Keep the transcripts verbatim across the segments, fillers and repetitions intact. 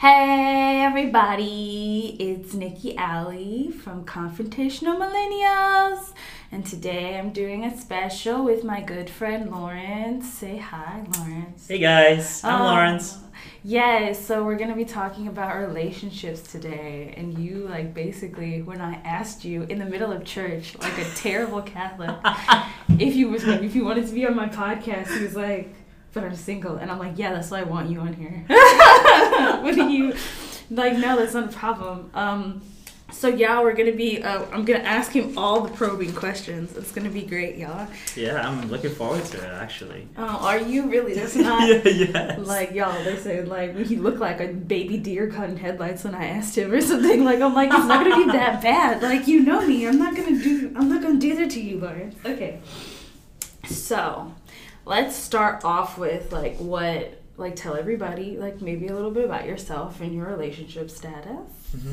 Hey everybody, it's Nikki Alley from Confrontational Millennials, and today I'm doing a special with my good friend Lawrence. Say hi, Lawrence. Hey guys, I'm um, Lawrence. Yes, so we're going to be talking about relationships today, and you, like, basically, when I asked you in the middle of church, like a terrible Catholic, if you was if you wanted to be on my podcast, he was like, but I'm single, and I'm like, yeah, that's why I want you on here. What do you, like, no, that's not a problem. Um, so, yeah, we're going to be, uh, I'm going to ask him all the probing questions. It's going to be great, y'all. Yeah, I'm looking forward to it, actually. Oh, are you really? That's not, yeah, yes. Like, y'all, they say, like, he looked like a baby deer caught in headlights when I asked him or something. Like, I'm like, it's not going to be that bad. Like, you know me. I'm not going to do, I'm not going to do that to you, Lawrence. Okay. So, let's start off with, like, what, like, tell everybody, like, maybe a little bit about yourself and your relationship status. Mm-hmm.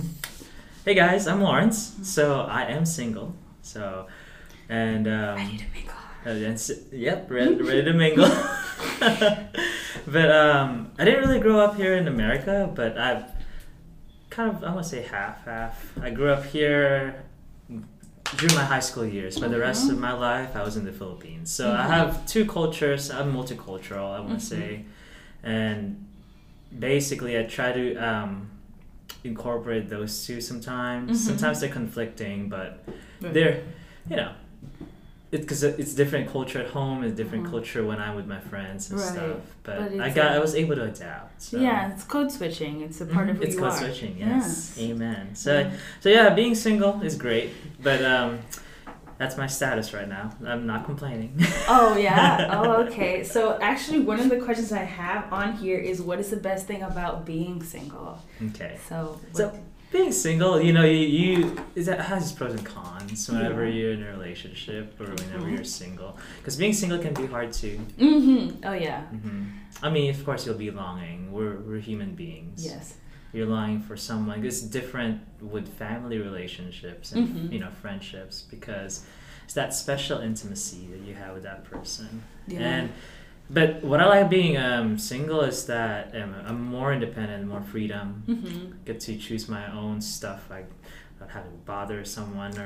Hey, guys, I'm Lawrence, mm-hmm. so I am single, so, and, um... ready to mingle. And, and, yep, ready, ready to mingle. But, um, I didn't really grow up here in America, but I've kind of, I want to say half-half. I grew up here during my high school years, but the rest of my life I was in the Philippines. So mm-hmm. I have two cultures. I'm multicultural, I want to mm-hmm. say, and basically I try to um, incorporate those two sometimes. Mm-hmm. Sometimes they're conflicting, but they're, you know, because it, it's different culture at home, it's different mm-hmm. culture when I'm with my friends and right. stuff. But, but I got, a, I was able to adapt. So. Yeah, it's code switching. It's a part mm-hmm. of who it's you are. It's code switching. Yes. yes. Amen. So, yeah. so yeah, being single is great, but um, that's my status right now. I'm not complaining. Oh yeah. Oh okay. So actually, one of the questions I have on here is, what is the best thing about being single? Okay. So. So being single, you know, you, you is that has pros and cons whenever yeah. you're in a relationship or whenever mm-hmm. you're single. Because being single can be hard too. Mm-hmm. Oh yeah. Mm-hmm. I mean, of course, you'll be longing. We're we're human beings. Yes. You're longing for someone. It's different with family relationships and mm-hmm. you know, friendships, because it's that special intimacy that you have with that person. Yeah. And but what I like being um, single is that um, I'm more independent, more freedom. Mm-hmm. Get to choose my own stuff. I don't have to bother someone, or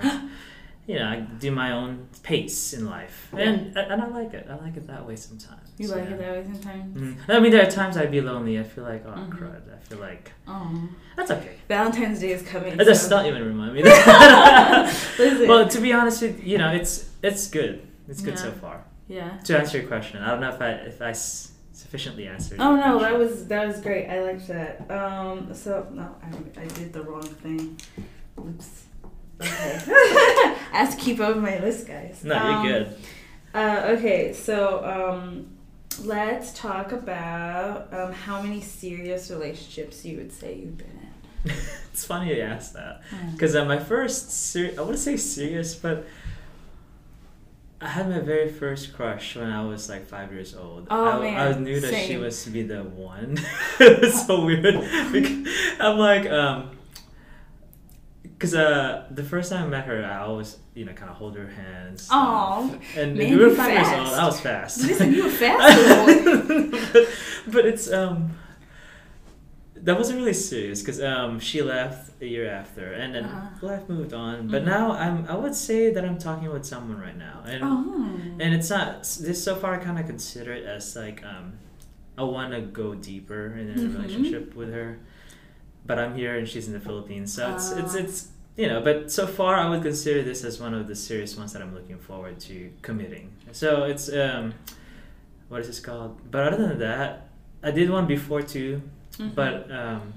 you know, I do my own pace in life, and and I like it. I like it that way sometimes. You so, like yeah. it that way sometimes. Mm-hmm. I mean, there are times I'd be lonely. I feel like oh mm-hmm. crud. I feel like oh that's okay. Valentine's Day is coming. That's so. Not even remind me. Well, to be honest with you, you know, it's it's good. It's good yeah. so far. Yeah. To answer your question, I don't know if I if I s- sufficiently answered. Oh no, question. that was that was great. I liked that. Um, so no, I I did the wrong thing. Oops. Okay. I have to keep up with my list, guys. No, um, you're good. Uh, okay, so um, let's talk about um, how many serious relationships you would say you've been in. It's funny you asked that, because mm. uh, my first ser- I wouldn't say serious, but I had my very first crush when I was like five years old. Oh, I, man. I knew that Same. she was to be the one. It was so weird. I'm like, um, because uh, the first time I met her, I always, you know, kind of hold her hands. Oh, and, man, and we were five years old. I was fast. Listen, you were fast. but, but it's um, that wasn't really serious, because um, she left a year after, and then uh-huh. life moved on. But mm-hmm. now I'm, I would say that I'm talking with someone right now, and oh. and it's not this so far. I kind of consider it as like um, I want to go deeper in a mm-hmm. relationship with her. But I'm here and she's in the Philippines, so it's, uh, it's it's you know. But so far, I would consider this as one of the serious ones that I'm looking forward to committing. So it's um, what is this called? But other than that, I did one before too, mm-hmm. but um,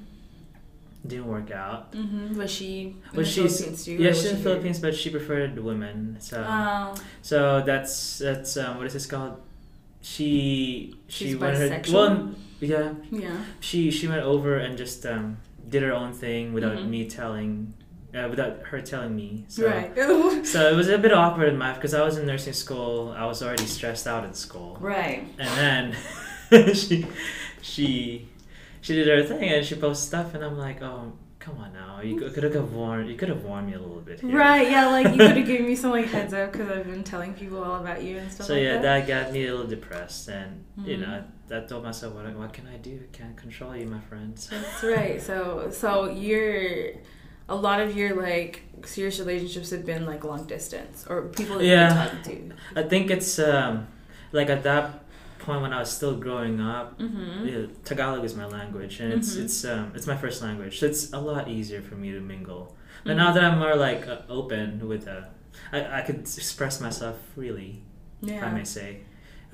didn't work out. Mm-hmm. Was she? Was she? Yeah, she's in the Philippines, but she preferred women. So uh, so that's that's um, what is this called? She she she's went bisexual? her well yeah yeah she she went over and just um. did her own thing without mm-hmm. me telling, uh, without her telling me. So, right. so it was a bit awkward in my, because I was in nursing school. I was already stressed out in school. Right. And then she, she, she did her thing and she posted stuff, and I'm like, oh, come on now, you could have warned you could have warned me a little bit here. Right, yeah, like you could have given me some like heads up because I've been telling people all about you and stuff so, like yeah, that. So yeah, that got me a little depressed and, mm-hmm. you know, I, I told myself, what, what can I do? I can't control you, my friend. That's right. So, so you're, a lot of your like serious relationships have been like long distance or people that yeah, you've been talking to. I think it's um, like at that point when I was still growing up, mm-hmm. you know, Tagalog is my language and it's mm-hmm. it's um, it's my first language, so it's a lot easier for me to mingle. But mm-hmm. now that I'm more like uh, open with uh, I, I could express myself freely, yeah. if I may say.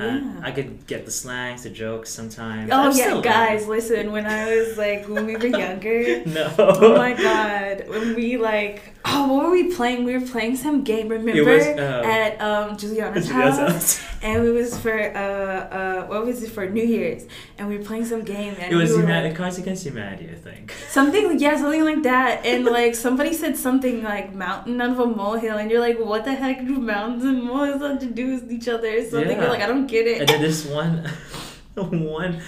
Uh, yeah. I could get the slangs, the jokes sometimes. Oh I'm yeah, guys, young. Listen, when I was like, when we were younger. No. Oh my God. When we like, oh, what were we playing? We were playing some game, remember? It was, uh, at um, Juliana's, Juliana's house. house. And it was for, uh, uh, what was it for? New Year's. And we were playing some game. And it was we United, like, Cards Against Humanity, I think. Something, yeah, something like that. And like, somebody said something like mountain out of a molehill. And you're like, what the heck do mountains and molehills have to do with each other? Or something. Yeah. You're like, I don't get it. And then this one one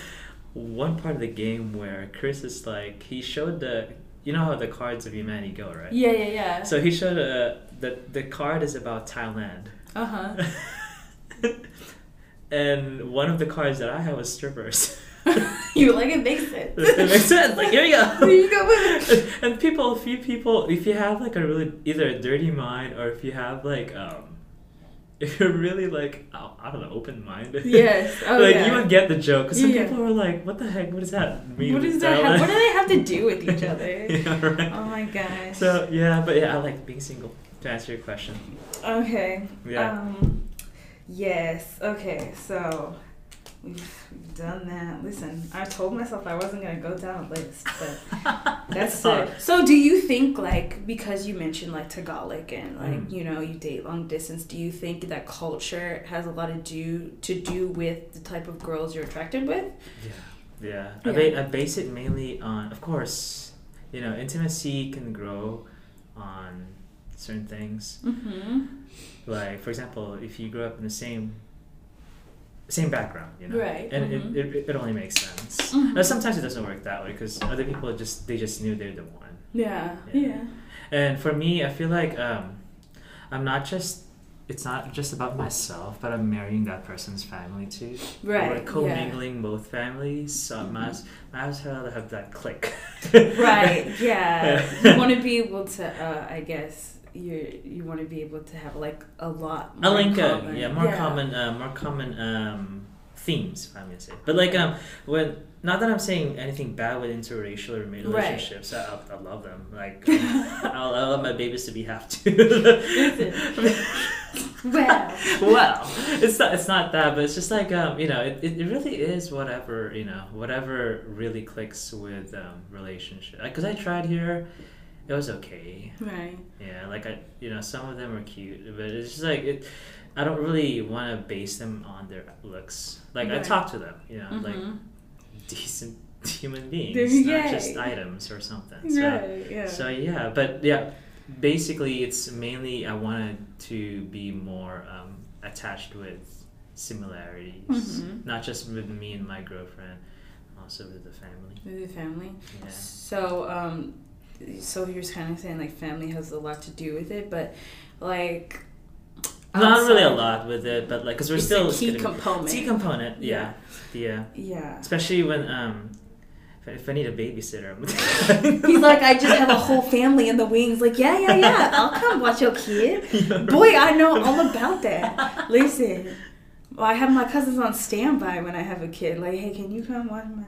one part of the game where Chris is like, he showed the, you know how the cards of humanity go, right? Yeah, yeah, yeah. So he showed uh the the card is about Thailand. Uh-huh. And one of the cards that I had was strippers. You like, it makes sense. It makes sense. Like, here you go. Here you go. And people, a few people, if you have like a really, either a dirty mind or if you have like um if you're really like, oh, I don't know, open-minded. Yes. Oh, like yeah. you would get the joke. Because some yeah. people were like, what the heck? What does that mean? What, is that ha- what do they have to do with each other? Yeah, right. Oh my gosh. So, yeah, but yeah, I like being single, to answer your question. Okay. Yeah. Um, yes. Okay, so we've done that. Listen, I told myself I wasn't going to go down a list, but that's it. So do you think, like, because you mentioned, like, Tagalog and, like, mm. you know, you date long distance, do you think that culture has a lot to do, to do with the type of girls you're attracted with? Yeah. Yeah. yeah. I, ba- I base it mainly on, of course, you know, intimacy can grow on certain things. Mm-hmm. Like, for example, if you grow up in the same... same background, you know, right. and mm-hmm. it, it it only makes sense. Mm-hmm. Now, sometimes it doesn't work that way because other people just they just knew they're the one. Yeah. yeah, yeah. And for me, I feel like um, I'm not just it's not just about myself, but I'm marrying that person's family too. Right. We're co-mingling yeah. both families, so mm-hmm. I must I must have that click. Right. Yeah. You want to be able to, uh, I guess. You you want to be able to have like a lot more like, common, uh, yeah, more yeah. common, uh, more common um, themes, if I'm gonna say. But like um, when not that I'm saying anything bad with interracial or relationships, right. I, I love them. Like um, I love my babies to be half too. Well, well, it's not it's not that, but it's just like um, you know, it, it really is whatever you know, whatever really clicks with um, relationship. Because like, I tried here. It was okay. Right. Yeah, like, I, you know, some of them are cute, but it's just like, it. I don't really want to base them on their looks. Like, right. I talk to them, you know, mm-hmm. like, decent human beings, They're, not just items or something. So, right, yeah. So, yeah, but, yeah, basically, it's mainly I wanted to be more um, attached with similarities, mm-hmm. not just with me and my girlfriend, also with the family. With the family? Yeah. So, um... So you're kind of saying like family has a lot to do with it, but like not really a lot with it, but like because we're it's still a key component. Key component, yeah, yeah, yeah. Especially when um, if, if I need a babysitter, he's like, I just have a whole family in the wings. Like, yeah, yeah, yeah, I'll come watch your kid. You're Boy, right. I know all about that. Listen, well, I have my cousins on standby when I have a kid. Like, hey, can you come watch my?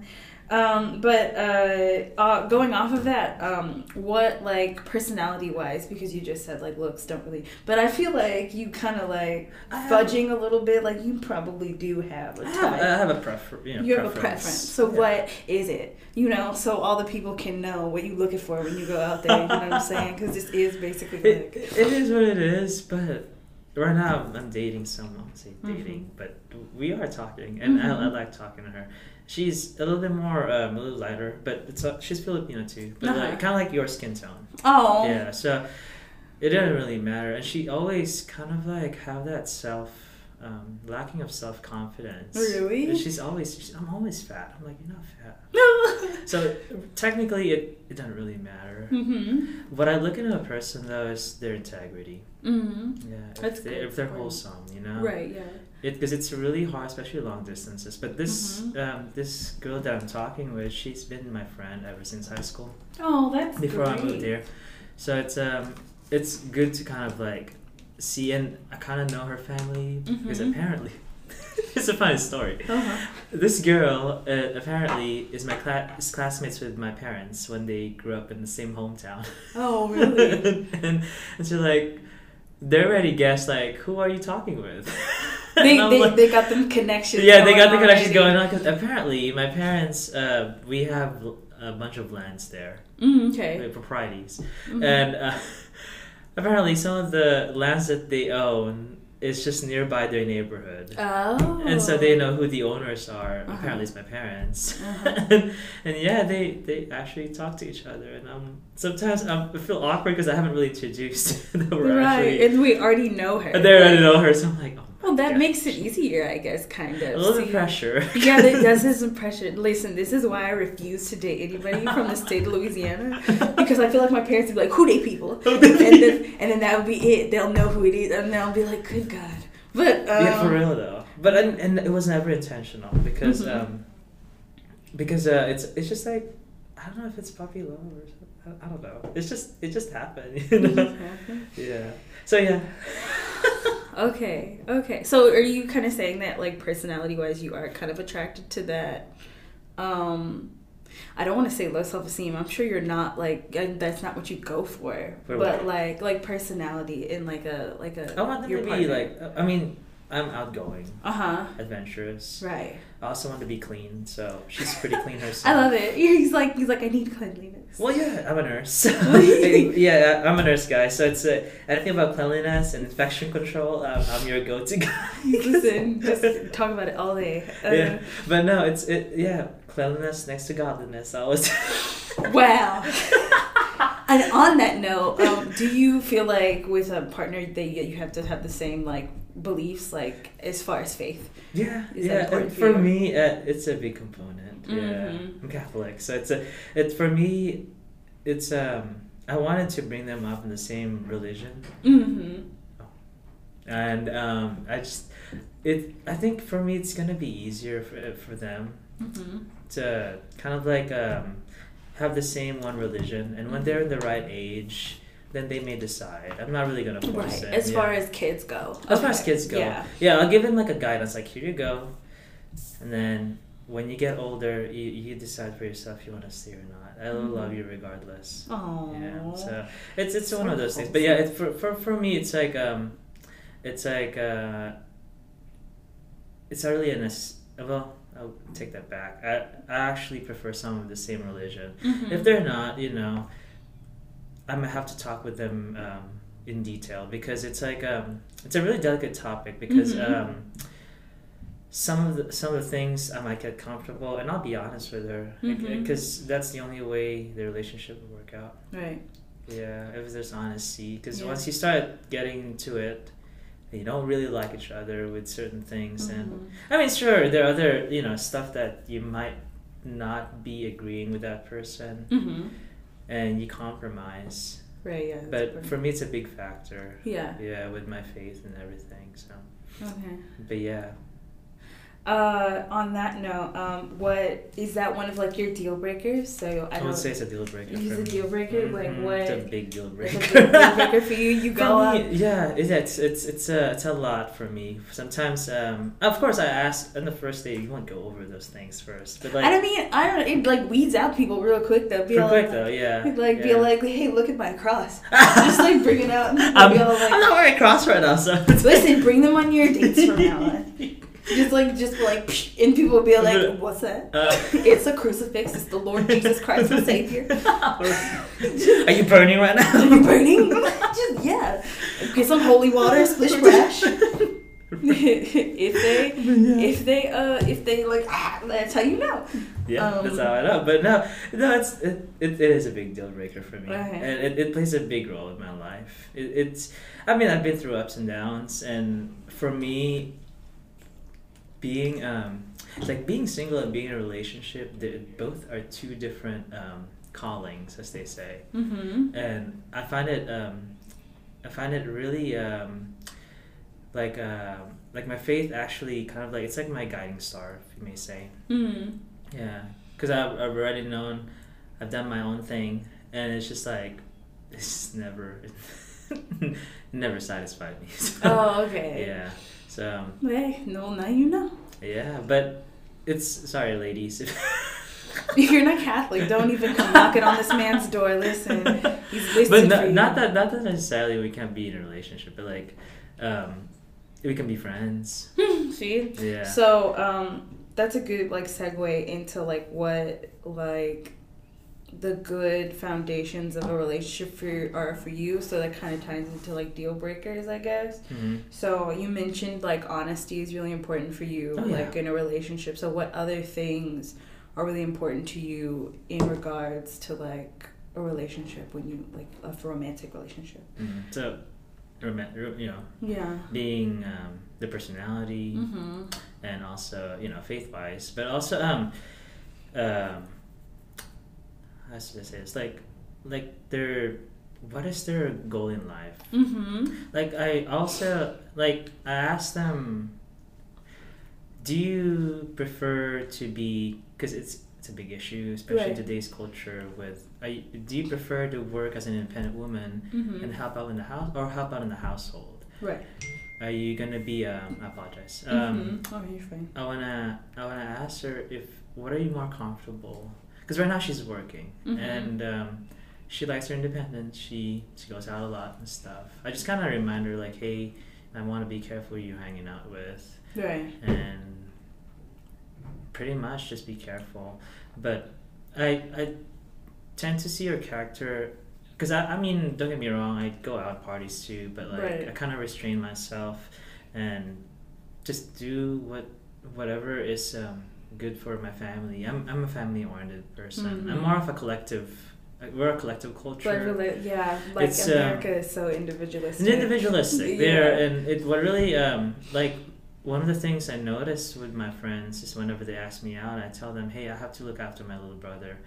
Um, but uh, uh, going off of that, um, what, like, personality-wise, because you just said, like, looks don't really... But I feel like you kind of, like, I fudging have, a little bit. Like, you probably do have a type. I have, I have a prefer- you know, you preference. You have a preference. So yeah. What is it? You know, so all the people can know what you're looking for when you go out there. You know what I'm saying? Because this is basically... Like, it, it is what it is, but... Right now, I'm dating someone. I say dating, mm-hmm. but we are talking, and mm-hmm. I, I like talking to her. She's a little bit more, um, a little lighter, but it's uh, she's Filipino too, but uh-huh. like, kind of like your skin tone. Oh. Yeah, so it doesn't really matter, and she always kind of like have that self um, lacking of self-confidence. Really? She's always, she's, I'm always fat. I'm like, you're not fat. No. So technically, it, it doesn't really matter. Mm-hmm. What I look into a person, though, is their integrity. Mm-hmm. Yeah. If, That's they, if they're wholesome, you know? Right, yeah. Because it, it's really hard, especially long distances. But this mm-hmm. um, this girl that I'm talking with, she's been my friend ever since high school. Oh, that's Before great. I moved here. So it's um it's good to kind of like see, and I kind of know her family mm-hmm. because apparently, it's a funny story. Uh-huh. This girl uh, apparently is my cla- is classmates with my parents when they grew up in the same hometown. Oh, really? and, and so like, they already guessed like, who are you talking with? They they, like, they got the connections. Yeah, they got the connections already. Going on. Cause apparently, my parents, uh, we have a bunch of lands there. Mm, okay. Proprieties, mm-hmm. and uh, apparently some of the lands that they own is just nearby their neighborhood. Oh. And so they know who the owners are. Uh-huh. Apparently, it's my parents. Uh-huh. and, and yeah, they they actually talk to each other, and um, sometimes I'm, I feel awkward because I haven't really introduced that we're right, actually, and we already know her. They already know her, so I'm like. Oh, well, that yeah. makes it easier, I guess, kind of. A little See, pressure. Yeah, that does is some pressure. Listen, this is why I refuse to date anybody from the state of Louisiana, because I feel like my parents would be like, who they people? Who they and, then, and then that would be it. They'll know who it is, and they'll be like, good God. But um, yeah, for real, though. But and, and it was never intentional, because mm-hmm. um, because uh, it's it's just like, I don't know if it's puppy love or something. I don't know. It's just, it just happened. You know? It just happened? Yeah. So, yeah. Okay, okay. So are you kind of saying that, like, personality-wise, you are kind of attracted to that? Um, I don't want to say low self-esteem. I'm sure you're not, like, that's not what you go for. for but, what? like, like personality in, like, a, like a... I want them to be, like, I mean, I'm outgoing. Uh-huh. Adventurous. Right. I also want to be clean, so she's pretty clean herself. I love it. He's like, he's like, I need cleanliness. Well, yeah, I'm a nurse. yeah, I'm a nurse guy, so it's uh, anything about cleanliness and infection control, um, I'm your go-to guy. Listen, just talk about it all day. Uh, yeah, but no, it's, it. yeah, cleanliness next to godliness. I was. Wow. And on that note, um, do you feel like with a partner that you have to have the same, like, beliefs, like, as far as faith? Yeah, Is yeah. For, for me, uh, it's a big component. Mm-hmm. Yeah, I'm Catholic, so it's a. It's for me, it's um. I wanted to bring them up in the same religion, mm-hmm. oh. and um, I just it. I think for me, it's gonna be easier for for them mm-hmm. to kind of like um have the same one religion, and when they're the right age, then they may decide. I'm not really gonna force right. it. As yeah. far as kids go. As okay. far as kids go. Yeah. yeah, I'll give them like a guidance, like, here you go. And then when you get older, you, you decide for yourself if you wanna stay or not. I'll mm-hmm. love you regardless. Oh. Yeah. So it's it's so one of those things. But yeah, it, for, for for me it's like um it's like uh it's not really an well, I'll take that back. I I actually prefer someone of the same religion. Mm-hmm. If they're not, you know, I'm gonna have to talk with them um, in detail, because it's like um, it's a really delicate topic, because mm-hmm. um, some of the, some of the things I might get comfortable, and I'll be honest with her, because mm-hmm. that's the only way the relationship will work out. Right. Yeah, if there's honesty, because yeah. once you start getting into it, you don't really like each other with certain things, mm-hmm. and I mean, sure, there are other you know stuff that you might not be agreeing with that person. Mm-hmm. And you compromise. Right, yeah. But important. For me, it's a big factor. Yeah. Yeah, with my faith and everything, so. Okay. But yeah. Uh, on that note, um, what, is that one of, like, your deal breakers? So I, I would say it's a deal breaker. It's a deal breaker? Mm-hmm. Like, what? It's a big deal breaker. It's a big deal breaker for you? You go up? Yeah, it's, it's, it's, a, it's a lot for me. Sometimes, um, of course, I ask on the first day, you want to go over those things first. But like, I don't mean, I don't, it, like, weeds out people real quick, though. Real quick, like, though, yeah. Like, yeah. be like, hey, look at my cross. Just, like, bring it out. And I'm, all, like, I'm not wearing a cross right now, so. Listen, bring them on your dates from now on. Just like, just like, and people will be like, what's that? Uh, it's a crucifix. It's the Lord Jesus Christ, the Savior. Just, are you burning right now? Are you burning? Just, yeah. Get some holy water, splish splash. if they, yeah. if they, uh, if they like, ah, that's how you know. Yeah, um, that's how I know. But no, no, it's it, it, it is a big deal breaker for me, okay. and it, it plays a big role in my life. It, it's, I mean, I've been through ups and downs, and for me. being um, like being single and being in a relationship, they both are two different um, callings, as they say. Mm-hmm. And I find it um, I find it really um, like uh, like my faith actually kind of like it's like my guiding star, if you may say. Mm-hmm. Yeah, because I've, I've already known I've done my own thing, and it's just like it's never it never satisfied me. So, oh, okay. Yeah. So. Hey, no, now you know. Yeah, but it's sorry, ladies. You're not Catholic. Don't even come knocking on this man's door. Listen, he's listening. But no, not that, not that necessarily we can't be in a relationship, but like, um, we can be friends. See? Yeah. So, um, that's a good like segue into like what like the good foundations of a relationship for you, are for you. So that kind of ties into like deal breakers, I guess. Mm-hmm. So you mentioned like honesty is really important for you, oh, like yeah. in a relationship. So what other things are really important to you in regards to like a relationship when you like a romantic relationship? Mm-hmm. So, you know, yeah, being um, the personality, mm-hmm. and also, you know, faith-wise, but also um, um, how should I say this? Like, like their what is their goal in life? Mm-hmm. Like I also like I asked them, do you prefer to be? Because it's it's a big issue, especially right. in today's culture. With are you, do you prefer to work as an independent woman, mm-hmm. and help out in the house or help out in the household? Right. Are you gonna be? Um, I apologize. Um, mm-hmm. Oh, you're fine. I wanna I wanna ask her if what are you more comfortable? Because right now she's working, mm-hmm. and um, she likes her independence. She she goes out a lot and stuff. I just kind of remind her like, hey, I want to be careful who you're hanging out with. Right. And pretty much just be careful, but I I tend to see her character, because I, I mean don't get me wrong, I go out parties too, but like right. I kind of restrain myself and just do what whatever is um, good for my family. I'm I'm a family oriented person. Mm-hmm. I'm more of a collective. We're a collective culture. Like, yeah, like it's, America um, is so individualistic. Individualistic. yeah. There and it what really um like. One of the things I notice with my friends is whenever they ask me out, I tell them, hey, I have to look after my little brother.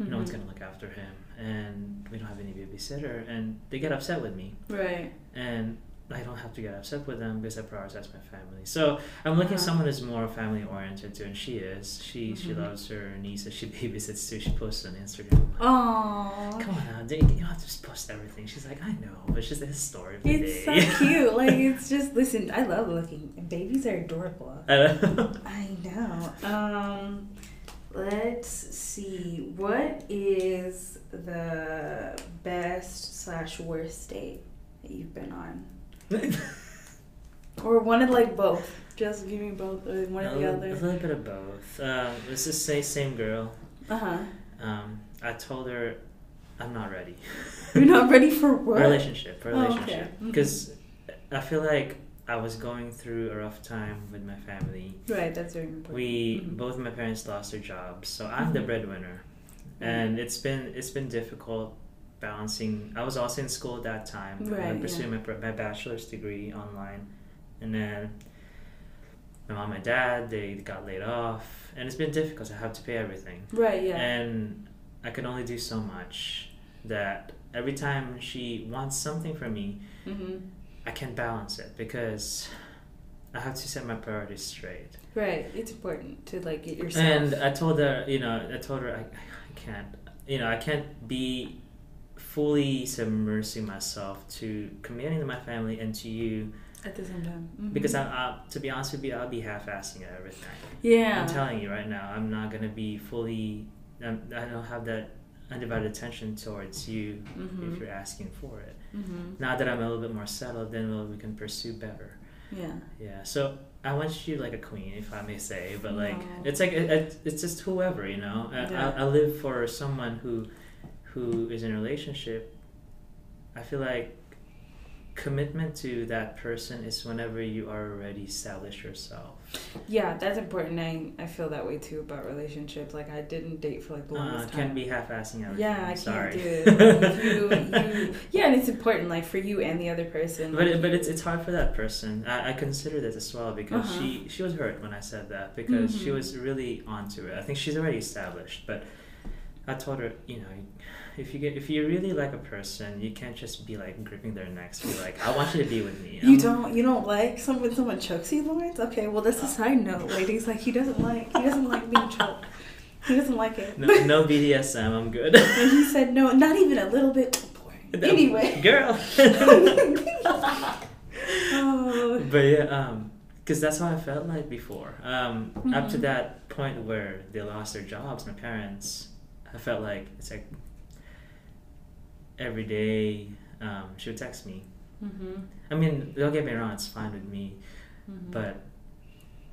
Mm-hmm. No one's going to look after him. And we don't have any babysitter. And they get upset with me. Right. And I don't have to get upset with them because I prioritize my family. So I'm looking uh-huh. at someone who's more family-oriented too, and she is. She mm-hmm. she loves her niece, and she babysits too. She posts on Instagram. Oh, like, come on now. You don't have to post everything. She's like, I know. It's just a story of the it's day. It's so cute. Like, it's just, listen, I love looking. Babies are adorable. I know. I know. Um, let's see. What is the best slash worst date that you've been on? Or one of like both. Just give me both, or one of the other. A little bit of both. Uh, let's just say same girl. Uh huh. Um, I told her I'm not ready. You're not ready for what? Relationship. Relationship. Because oh, okay. mm-hmm. I feel like I was going through a rough time with my family. Right. That's very important. We mm-hmm. both of my parents lost their jobs, so I'm mm-hmm. the breadwinner, mm-hmm. and it's been it's been difficult. Balancing, I was also in school at that time. Right, I'm pursuing yeah. my, my bachelor's degree online, and then my mom and dad they got laid off, and it's been difficult. I have to pay everything. Right. Yeah. And I can only do so much. That every time she wants something from me, mm-hmm. I can't balance it because I have to set my priorities straight. Right. It's important to like get yourself. And I told her, you know, I told her I, I can't, you know, I can't be. fully submersing myself to committing to my family and to you at the same time, mm-hmm. because I'm I, to be honest with you, I'll be half-assing at everything. Yeah, I'm telling you right now, I'm not gonna be fully. I'm, I don't have that undivided attention towards you mm-hmm. if you're asking for it. Mm-hmm. Now that I'm a little bit more settled, then well, we can pursue better. Yeah. Yeah. So I want you like a queen, if I may say, but like no. it's like it, it, it's just whoever you know. I, yeah. I, I live for someone who. who is in a relationship, I feel like commitment to that person is whenever you are already established yourself. Yeah, that's important. I, I feel that way too about relationships. Like, I didn't date for like the longest uh, time. Can be half-assing everything. Yeah, I Sorry. can't do it. Like, you, you, yeah, and it's important, like, for you and the other person. But like, it, but it's it's hard for that person. I, I consider that as well because uh-huh. she she was hurt when I said that because mm-hmm. she was really onto it. I think she's already established, but I told her, you know, if you get if you really like a person, you can't just be like gripping their necks, be like, I want you to be with me. You, know? you don't you don't like someone someone chokes you, Lawrence? Okay, well that's a side note, ladies. Like he doesn't like he doesn't like being choked. He doesn't like it. No, no B D S M, I'm good. And he said no, not even a little bit. Boring. Anyway. Girl. Oh. But yeah, um, because that's how I felt like before. Um, mm-hmm. Up to that point where they lost their jobs, my parents, I felt like it's like every day um, she would text me. Mm-hmm. I mean, don't get me wrong, it's fine with me, mm-hmm. but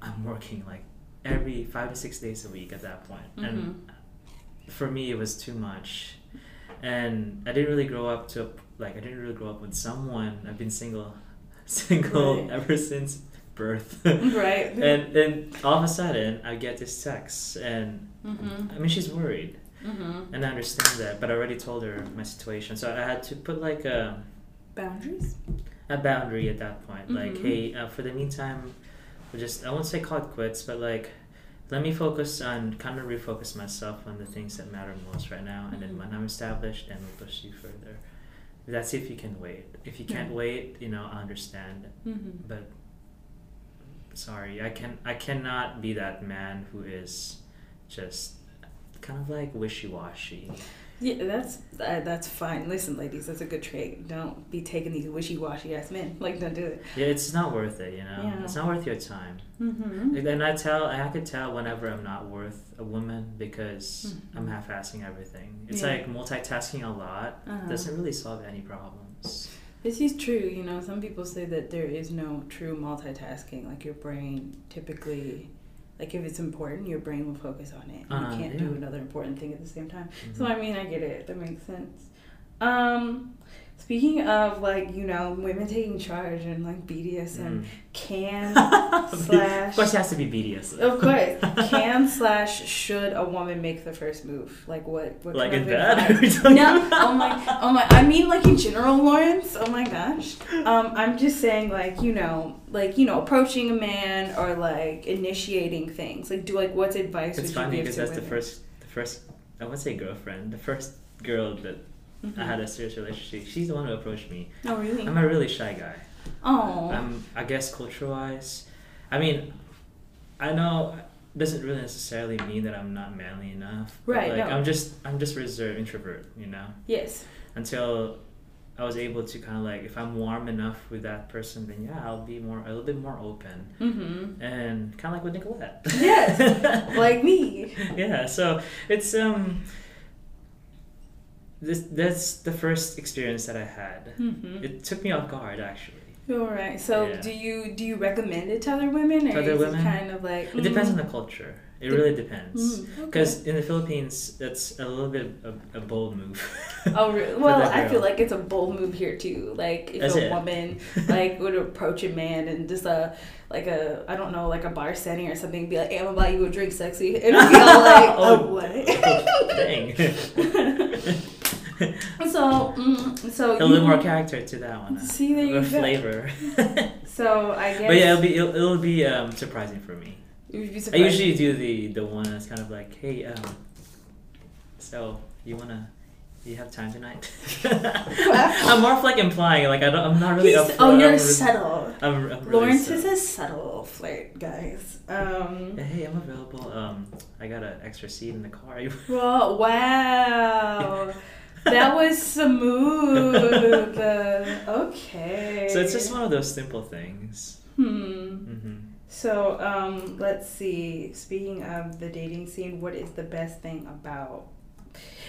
I'm working like every five to six days a week at that point. Mm-hmm. And for me, it was too much. And I didn't really grow up to like I didn't really grow up with someone. I've been single, single right. ever since birth. Right. And then all of a sudden, I get this text, and mm-hmm. I mean, she's worried. Mm-hmm. And I understand that, but I already told her my situation, so I had to put like a boundaries a boundary at that point. Mm-hmm. Like, hey, uh, for the meantime, we just I won't say call it quits, but like let me focus on kind of refocus myself on the things that matter most right now, and mm-hmm. then when I'm established, then we'll push you further. That's if you can wait. If you can't yeah. wait, you know, I understand. Mm-hmm. But sorry, I can I cannot be that man who is just kind of like wishy-washy. Yeah, that's uh, that's fine. Listen, ladies, that's a good trait. Don't be taking these wishy-washy ass men. Like, don't do it. Yeah, it's not worth it, you know. Yeah. It's not worth your time. Mm-hmm. And I tell, I could tell whenever I'm not worth a woman because mm-hmm. I'm half-assing everything. It's yeah. like multitasking a lot uh-huh. doesn't really solve any problems. This is true, you know. Some people say that there is no true multitasking. Like, your brain typically... Like, if it's important, your brain will focus on it. Uh, you can't yeah. do another important thing at the same time. Mm-hmm. So, I mean, I get it. That makes sense. Um, speaking of, like, you know, women taking charge and, like, B D S M, mm. can slash... Of course, it has to be B D S M. Of course. Can slash should a woman make the first move? Like, what? what like in that? No. Oh, my. Oh, my. I mean, like, in general, Lawrence. Oh, my gosh. Um, I'm just saying, like, you know... Like, you know, approaching a man or, like, initiating things. Like, do, like, what's advice it's would funny, you give to women? It's funny because that's the first, the first, I wouldn't say girlfriend, the first girl that mm-hmm. I had a serious relationship, she's the one who approached me. Oh, really? I'm a really shy guy. Oh. I'm, I guess, culture-wise. I mean, I know it doesn't really necessarily mean that I'm not manly enough. Right, like, no. I'm just, I'm just reserved introvert, you know? Yes. Until... I was able to kind of like, if I'm warm enough with that person, then yeah, I'll be more a little bit more open. Mm-hmm. And kind of like with Nicolette. Yes, like me. Yeah, so it's um, this that's the first experience that I had. Mm-hmm. It took me off guard, actually. All right. So yeah. do you do you recommend it to other women, or to other is women? It kind of like mm-hmm. it depends on the culture. It really depends, because mm, okay. in the Philippines, that's a little bit of a, a bold move. Oh, really? Well, I feel like it's a bold move here too. Like, if that's a it. woman like would approach a man and just a like a I don't know like a bar setting or something, be like, hey, "I'm gonna buy you a drink, sexy," and be all like, "Oh, oh what?" Oh, dang. So, mm, so a little you, more character to that one. Huh? See, there you go. Flavor. So I guess. But yeah, it'll be it'll, it'll be um, surprising for me. I usually do the, the one that's kind of like, hey, um, so you wanna, you have time tonight? I'm more of like implying, like I don't, I'm not really. He's, up for, oh, you're I'm subtle. Re- I'm, I'm Lawrence really is a subtle flirt, guys. Um, hey, I'm available. Um, I got an extra seat in the car. Well, wow. That was smooth. Okay. So it's just one of those simple things. Hmm. Mm-hmm. So, um, let's see, speaking of the dating scene, what is the best thing about,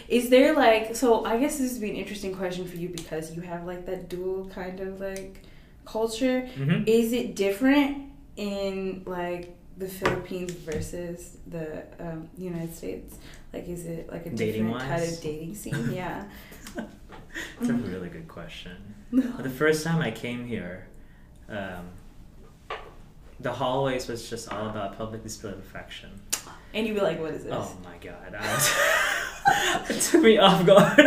is there like, so I guess this would be an interesting question for you because you have like that dual kind of like culture. Mm-hmm. Is it different in like the Philippines versus the um, United States? Like, is it like a dating different wise? kind of dating scene? Yeah. That's a really good question. The first time I came here, um, the hallways was just all about public display of affection. And you'd be like, what is this? Oh my God. I was, it took me off guard.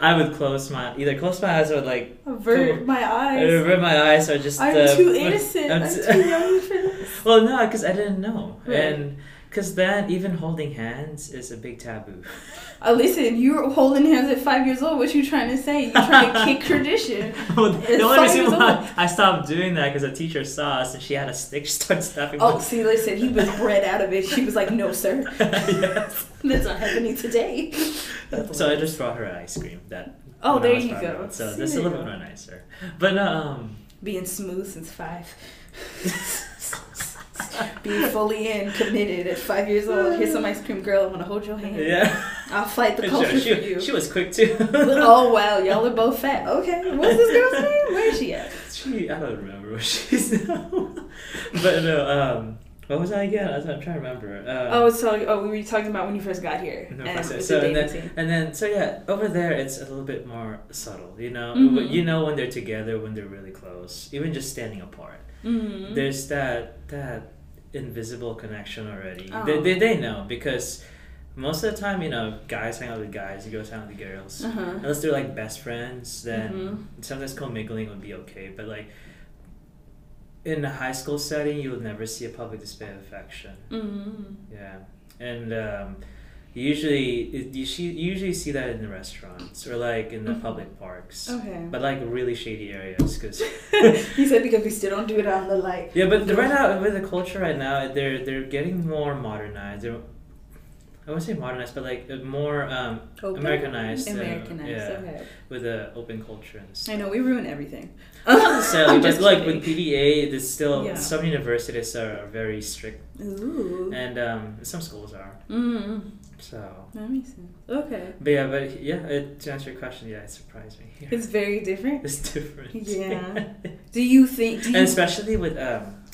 I would close my, either close my eyes or like. Avert come, my eyes. I'd avert my eyes or just. I'm uh, too innocent. I'm, I'm too young for this. Well, no, because I didn't know. Right. And because then even holding hands is a big taboo. Uh, listen, you were holding hands at five years old. What you trying to say? You trying to kick tradition? Well, the only reason why I stopped doing that because a teacher saw us and she had a stick. She started stopping. Oh, see, me. Listen, he was bred out of it. She was like, "No, sir, yes. That's not happening today." That's so hilarious. I just brought her ice cream. That oh, there you go. Out, so see, that's a little bit more nicer. But um, being smooth since five. Be fully in, committed at five years old. Here's some ice cream, girl. I want to hold your hand. Yeah. I'll fight the culture she, for you. She was quick, too. Oh, wow. Y'all are both fat. Okay. What's this girl's name? Where is she at? She, I don't remember where she's now. But no, um, what was I again? I was, I'm trying to remember. Um, oh, so oh, we were talking about when you first got here. No, and, so, so, and, then, and then, so yeah, over there, it's a little bit more subtle, you know? Mm-hmm. You know when they're together, when they're really close, even just standing apart. Mm-hmm. There's that that invisible connection already. Oh. They, they they know because most of the time, you know, guys hang out with guys, girls hang out with girls. Uh-huh. Unless they're like best friends, then mm-hmm. sometimes commingling would be okay. But like in the high school setting, you would never see a public display of affection. Mm-hmm. Yeah, and um, usually it, you, see, you usually see that in the restaurants or like in the mm-hmm. public parks. Okay. But like really shady areas because. He said because we still don't do it on the like. Yeah, but the, right now with the culture right now, they're they're getting more modernized. They're, I wouldn't say modernized, but like more um, Americanized. Americanized, uh, yeah, okay. With an open culture and stuff. I know, we ruin everything. Not necessarily, but like kidding. With P D A, there's still, yeah. Some universities are very strict. Ooh. And um, some schools are. Mm. So. That makes sense. Okay. But yeah, but yeah, it, to answer your question, yeah, it surprised me here. It's very different? It's different. Yeah. Do you think... Do you and especially with... Um,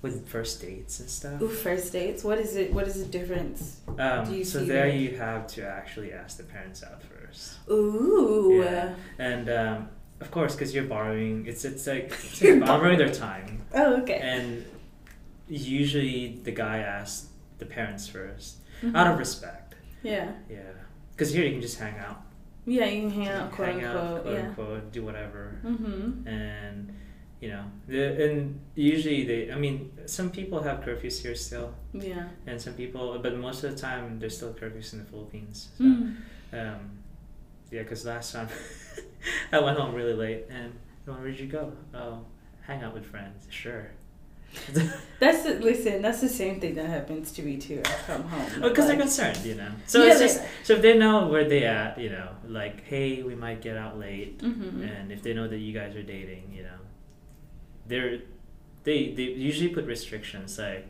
With first dates and stuff. Ooh, first dates. What is it? What is the difference? Um, Do you so see there that? You have to actually ask the parents out first. Ooh. Yeah. And um, of course, because you're borrowing, it's it's like it's you're borrowing their time. Oh, okay. And usually the guy asks the parents first, mm-hmm. out of respect. Yeah. Yeah. Because here you can just hang out. Yeah, you can hang out, quote hang unquote. Out, quote yeah. unquote, do whatever. Mm-hmm. And. You know, and usually they, I mean, some people have curfews here still. Yeah. And some people, but most of the time, there's still curfews in the Philippines. So, mm. um, yeah, because last time I went home really late and, well, where'd you go? Oh, hang out with friends. Sure. That's the, listen. That's the same thing that happens to me too. I come home because well, like, they're concerned, you know. So yeah, it's just so if they know where they at, you know, like hey, we might get out late, mm-hmm. and if they know that you guys are dating, you know. They're, they they usually put restrictions like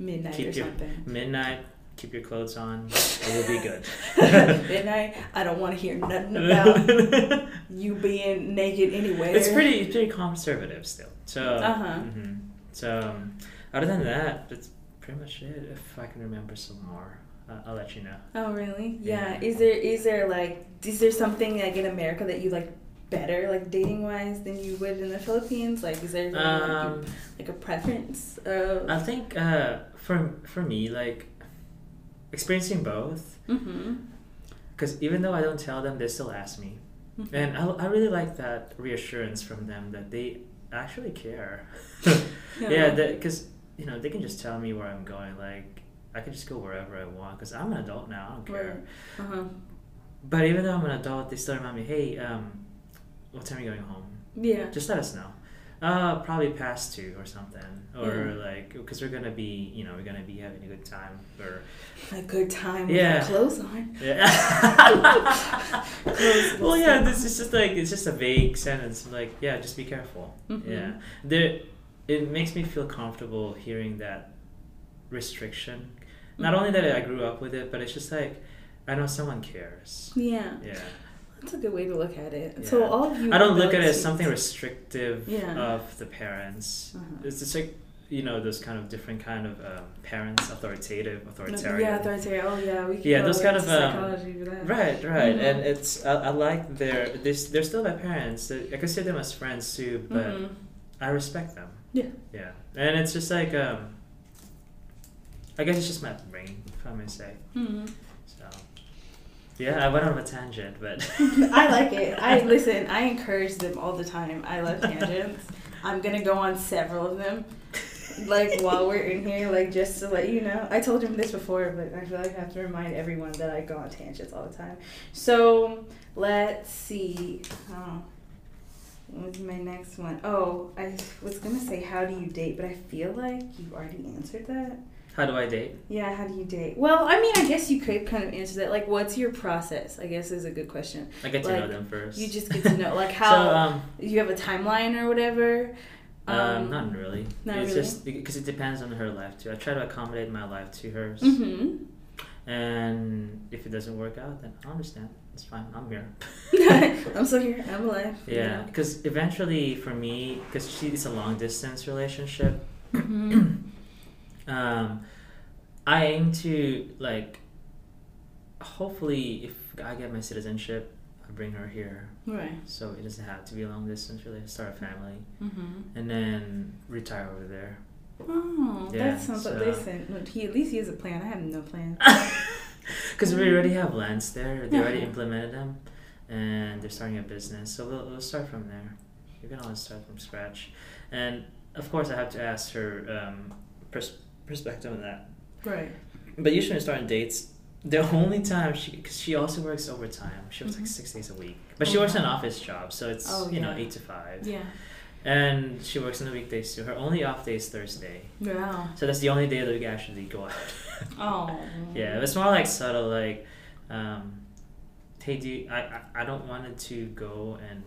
midnight keep or your, something. Midnight, keep your clothes on, it will be good. Midnight, I don't want to hear nothing about you being naked anywhere. It's pretty it's pretty conservative still. So uh-huh. mm-hmm. so um, other than that, that's pretty much it. If I can remember some more, uh, I'll let you know. Oh really? Yeah. yeah. Is there is there like is there something like in America that you like? Better like dating wise than you would in the Philippines? Like is there um, like, like a preference of... I think uh, for for me like experiencing both because mm-hmm. even though I don't tell them they still ask me mm-hmm. and I, I really like that reassurance from them that they actually care. Yeah because you know they can just tell me where I'm going like I can just go wherever I want because I'm an adult now I don't care right. uh-huh. But even though I'm an adult they still remind me hey um what time are you going home? Yeah. Just let us know. Uh, probably past two or something. Or mm-hmm. like, because we're going to be, you know, we're going to be having a good time. Or a good time with yeah. our clothes on. Yeah. clothes well, yeah, on. This is just like, it's just a vague sentence. Like, yeah, just be careful. Mm-hmm. Yeah. There, it makes me feel comfortable hearing that restriction. Mm-hmm. Not only that I grew up with it, but it's just like, I know someone cares. Yeah. Yeah. That's a good way to look at it. Yeah. So all of you I don't look at it as something restrictive yeah. of the parents. Uh-huh. It's just like you know, those kind of different kind of um, parents, authoritative, authoritarian. Yeah, authoritarian. Oh, yeah. We can yeah, those kind of psychology um, for that. Right, right. Mm-hmm. And it's I, I like their they're, they're still my parents. I consider them as friends too, but mm-hmm. I respect them. Yeah. Yeah, and it's just like um, I guess it's just my brain, if I may say. Mm-hmm. So. Yeah, I went on a tangent, but... I like it. I listen, I encourage them all the time. I love tangents. I'm going to go on several of them, like, while we're in here, like, just to let you know. I told him this before, but I feel like I have to remind everyone that I go on tangents all the time. So, let's see. Oh, what was my next one? Oh, I was going to say, how do you date? But I feel like you've already answered that. How do I date? Yeah, how do you date? Well, I mean, I guess you could kind of answer that. Like, what's your process? I guess is a good question. I get to like, know them first. You just get to know. Like, how... so, um, you have a timeline or whatever? Um, um, not really. Not it's really? Just... because it depends on her life, too. I try to accommodate my life to hers. Mm-hmm. And if it doesn't work out, then I understand. It's fine. I'm here. I'm still here. I'm alive. Yeah, because yeah. eventually, for me... because she's a long-distance relationship. Mm-hmm. Um, I aim to, like, hopefully if I get my citizenship, I bring her here. Right. So it doesn't have to be a long distance, really. Start a family. Mm-hmm. And then retire over there. Oh, yeah, that sounds so. Like, listen, look, he, at least he has a plan. I have no plan. Because we already have lands there. They already implemented them. And they're starting a business. So we'll, we'll start from there. You can always start from scratch. And, of course, I have to ask her... Um, Pers- perspective on that, right? But usually, starting dates, the only time she because she also works overtime. She works mm-hmm. like six days a week, but oh, she works wow. an office job, so it's oh, you yeah. know eight to five. Yeah, and she works on the weekdays too. Her only off day is Thursday. Wow. So that's the only day that we can actually go out. Oh. Yeah, it's more like subtle, like, um, hey, do you, I, I I don't want to go and.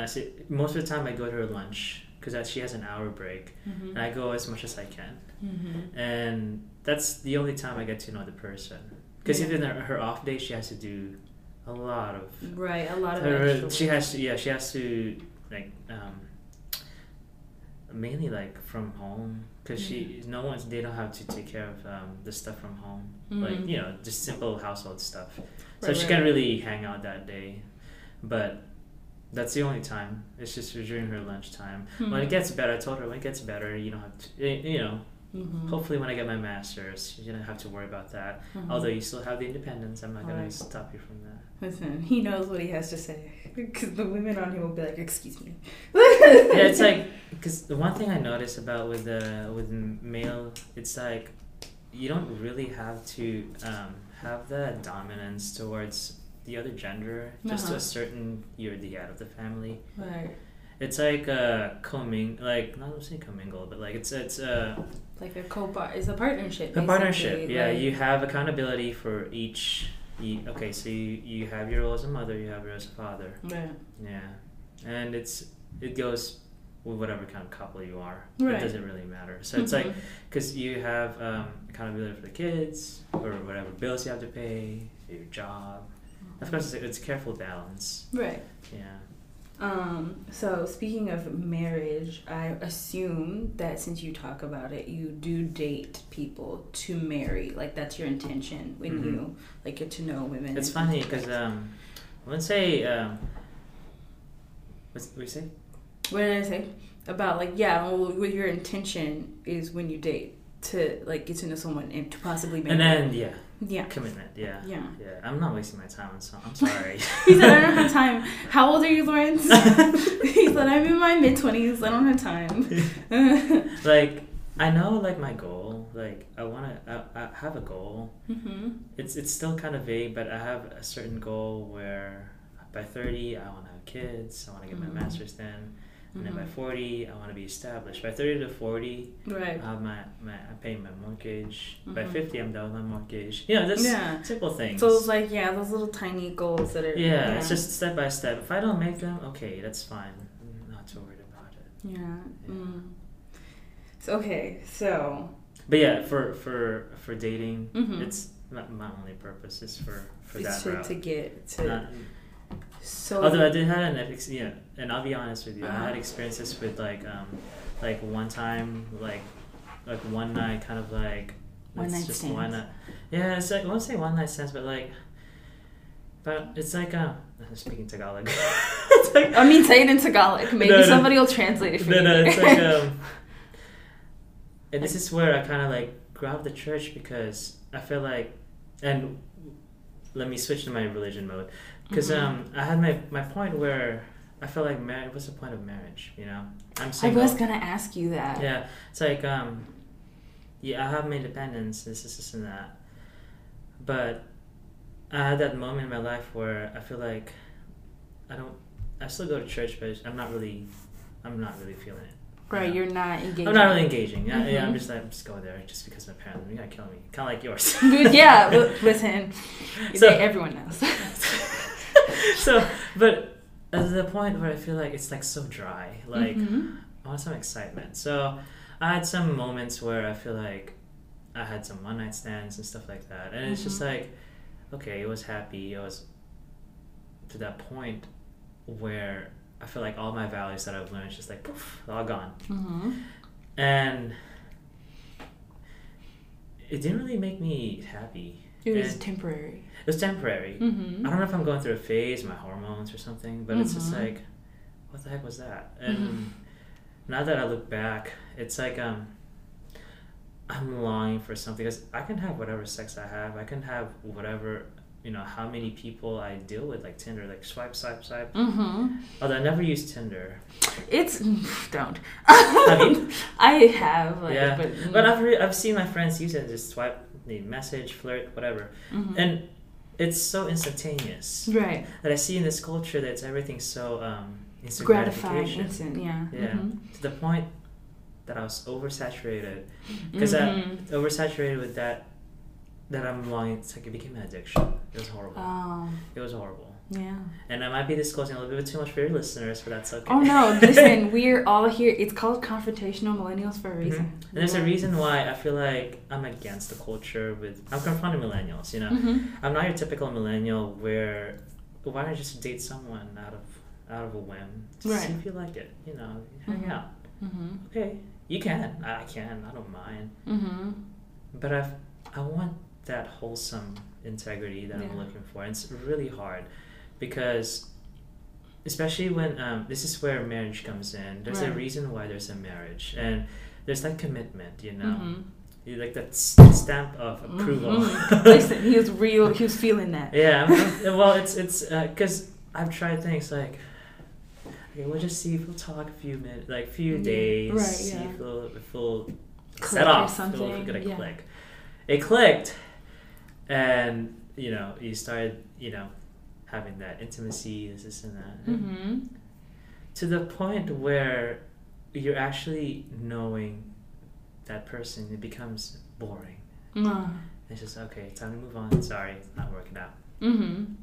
Uh, so most of the time, I go to her lunch. Because she has an hour break, mm-hmm. and I go as much as I can, mm-hmm. and that's the only time I get to know the person. Because yeah. even her, her off day, she has to do a lot of right, a lot of her, she has to yeah, she has to like um, mainly like from home because mm-hmm. she no one's they don't have to take care of um, the stuff from home, mm-hmm. like you know just simple household stuff. So right, she right. can't really hang out that day, but. That's the only time. It's just during her lunchtime. Mm-hmm. When it gets better, I told her, when it gets better, you don't have to, you know, mm-hmm. hopefully when I get my master's, you don't have to worry about that. Mm-hmm. Although you still have the independence, I'm not going right. to stop you from that. Listen, he knows what he has to say. Because the women on him will be like, excuse me. Yeah, it's like, because the one thing I noticed about with uh, with male, it's like, you don't really have to um, have the dominance towards the other gender just uh-huh. to a certain you're the head of the family. Right. It's like a comming, like not to say commingle, but like it's it's a like a co it's a partnership. A partnership, yeah. Like, you have accountability for each. You, okay, so you, you have your role as a mother, you have your role as a father. Right. Yeah, and it's it goes with whatever kind of couple you are. Right. It doesn't really matter. So mm-hmm. it's like because you have um, accountability for the kids or whatever bills you have to pay, your job. Of course, it's a careful balance. Right. Yeah. Um, so, speaking of marriage, I assume that since you talk about it, you do date people to marry. Like, that's your intention when mm-hmm. you, like, get to know women. It's funny, because um, I wouldn't say... Um, what's, what did you say? What did I say? About, like, yeah, well, what your intention is when you date. To, like, get to know someone and to possibly marry. And then, yeah. Yeah. Commitment, yeah. Yeah. Yeah. I'm not wasting my time on song. I'm sorry. He said, I don't have time. How old are you, Lawrence? He said, I'm in my mid-twenties. I don't have time. Like, I know, like, my goal. Like, I want to... I, I have a goal. Mm-hmm. It's it's still kind of vague, but I have a certain goal where by thirty, I want to have kids. I want to get mm-hmm. my master's then. And then by forty, I want to be established. By thirty to forty, right. I have my, my I pay my mortgage. Mm-hmm. By fifty, I'm done with my mortgage. You know, just yeah. simple things. So it's like, yeah, those little tiny goals that are... Yeah, yeah, it's just step by step. If I don't make them, okay, that's fine. I'm not too worried about it. Yeah. yeah. Mm. So, okay, so... But yeah, for, for, for dating, mm-hmm. it's not my only purpose. It's for, for that route. To get to... Not, So although I did have an epic, yeah, and I'll be honest with you, uh-huh. I had experiences with like, um, like one time, like, like one night, kind of like one night just stands. One night, yeah, it's like I won't say one night stands, but like, but it's like um, I'm speaking Tagalog. It's like, I mean, say it in Tagalog. Maybe no, somebody no. will translate it for no, you. No, no, it's like um, and this is where I kind of like grew out of the church because I feel like, and let me switch to my religion mode. Because um, I had my, my point where I felt like marriage. What's the point of marriage? You know, I'm single. I was gonna ask you that. Yeah, it's like um, yeah, I have my independence. This, this, this, and that. But I had that moment in my life where I feel like I don't. I still go to church, but I'm not really. I'm not really feeling it. Right, you know? You're not engaging. I'm not really engaging. Mm-hmm. I, yeah, I'm just like, I'm just going there just because my parents. You're gonna kill me, kind of like yours. Dude, yeah, listen. You so, say everyone knows. So, but at the point where I feel like it's like so dry, like mm-hmm. I want some excitement. So I had some moments where I feel like I had some one night stands and stuff like that, and mm-hmm. it's just like, okay, it was happy. It was to that point where I feel like all my values that I've learned just like poof, all gone, mm-hmm. and it didn't really make me happy. It was and temporary. It was temporary. Mm-hmm. I don't know if I'm going through a phase, my hormones or something, but mm-hmm. it's just like, what the heck was that? And mm-hmm. now that I look back, it's like um, I'm longing for something. Because I can have whatever sex I have. I can have whatever, you know, how many people I deal with, like Tinder, like swipe, swipe, swipe. Mm-hmm. Although I never used Tinder. It's... Don't. I mean, I have. Like, yeah. But, but I've, re- I've seen my friends use it and just swipe. The message, flirt, whatever, mm-hmm. and it's so instantaneous, right? That I see in this culture that everything's so um, instant gratification, instant, yeah, yeah. Mm-hmm. To the point that I was oversaturated, because mm-hmm. I'm oversaturated with that. That I'm longing. It's like it became an addiction. It was horrible. Oh. It was horrible. Yeah. And I might be disclosing a little bit too much for your listeners, but that's okay. Oh no! Listen, we're all here. It's called Confrontational Millennials for a reason. Mm-hmm. And there's yeah. a reason why I feel like I'm against the culture with. I'm confronting millennials. You know, mm-hmm. I'm not your typical millennial. Where why don't you just date someone out of out of a whim? Just right. See if you like it. You know, hang mm-hmm. out. Mm-hmm. Okay, you can. I can. I don't mind. Mm-hmm. But I I want that wholesome integrity that yeah. I'm looking for. And it's really hard. Because, especially when, um, this is where marriage comes in. There's right. a reason why there's a marriage. And there's that commitment, you know? Mm-hmm. You like that st- stamp of approval. Mm-hmm. Listen, he was real, he was feeling that. Yeah, I'm, well, it's, it's, because uh, I've tried things like, okay, we'll just see if we'll talk a few minutes, like a few mm-hmm. days. Right, see yeah. if we'll, if we'll set off. Something. If we're gonna yeah. click. It clicked. And, you know, you started, you know, having that intimacy, this, this, and that. Mm-hmm. To the point where you're actually knowing that person, it becomes boring. Mm. It's just, okay, time to move on. Sorry, it's not working out. Mm-hmm.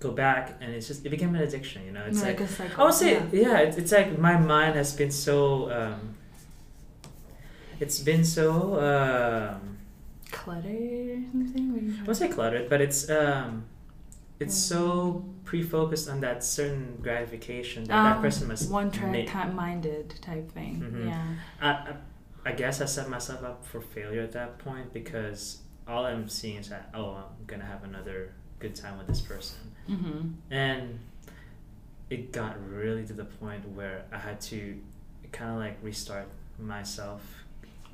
Go back, and it's just, it became an addiction, you know? It's like, like a cycle. I would say, yeah, yeah it's, it's like my mind has been so, um, it's been so, um, cluttered or something? I won't say cluttered, but it's, um, it's yeah. so pre-focused on that certain gratification that um, that person must one-track-minded type thing. Mm-hmm. Yeah, I, I, I guess I set myself up for failure at that point because all I'm seeing is that, oh, I'm gonna have another good time with this person, mm-hmm. and it got really to the point where I had to kind of like restart myself.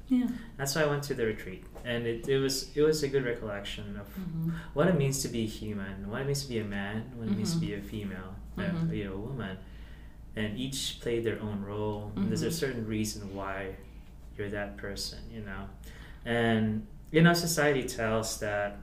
Yeah, that's why I went to the retreat, and it, it was it was a good recollection of mm-hmm. what it means to be human, what it means to be a man, what it mm-hmm. means to be a female, mm-hmm. uh, be a woman, and each played their own role. Mm-hmm. There's a certain reason why you're that person, you know, and you know society tells that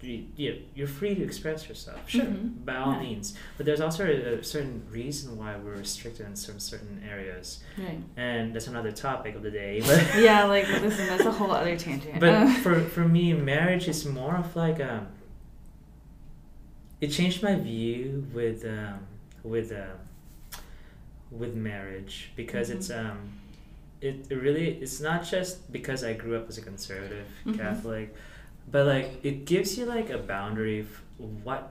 you, you you're free to express yourself, sure, mm-hmm. by all yeah. means, but there's also a, a certain reason why we're restricted in some certain areas, right? And that's another topic of the day, but yeah, like listen, that's a whole other tangent. But for for me, marriage is more of like um, it changed my view with um with uh, with marriage because mm-hmm. it's um it really it's not just because I grew up as a conservative mm-hmm. Catholic. But, like, it gives you, like, a boundary of what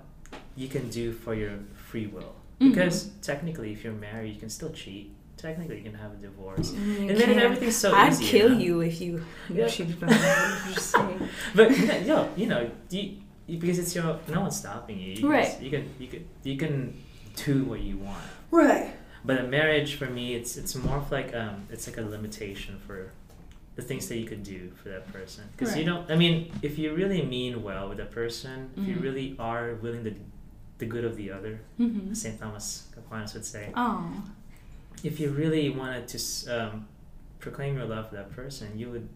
you can do for your free will. Because mm-hmm. technically, if you're married, you can still cheat. Technically, you can have a divorce. Mm, and then everything's so I'd easy. I'd kill you, know? you if you yeah. cheated on me. Interesting. But, you know, yo, you know you, you, because it's your... No one's stopping you. you right. Can, you, can, you, can, you can do what you want. Right. But a marriage, for me, it's it's more of like... Um, it's like a limitation for the things that you could do for that person. Because right. you don't... I mean, if you really mean well with that person, if mm-hmm. you really are willing to... the good of the other, mm-hmm. Saint Thomas Aquinas would say. Oh. If you really wanted to um, proclaim your love for that person, you would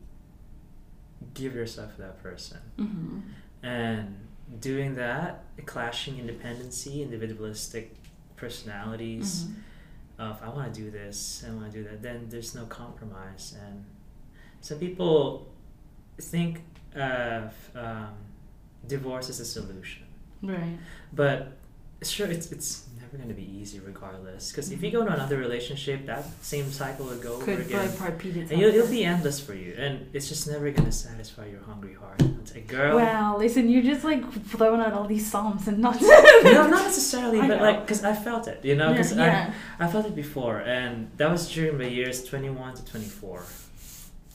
give yourself to that person. Mm-hmm. And doing that, clashing independency, individualistic personalities mm-hmm. of I want to do this, I want to do that, then there's no compromise. And some people think of um, divorce as a solution. Right, but sure, it's it's never going to be easy, regardless. Because if you go to another relationship, that same cycle would go Could over again, and it'll, it'll be endless for you, and it's just never going to satisfy your hungry heart. It's like, girl. Wow, listen, you're just like throwing out all these psalms and not. No, not necessarily, but like, because I felt it, you know, because yeah, yeah. I I felt it before, and that was during my years twenty-one to twenty-four.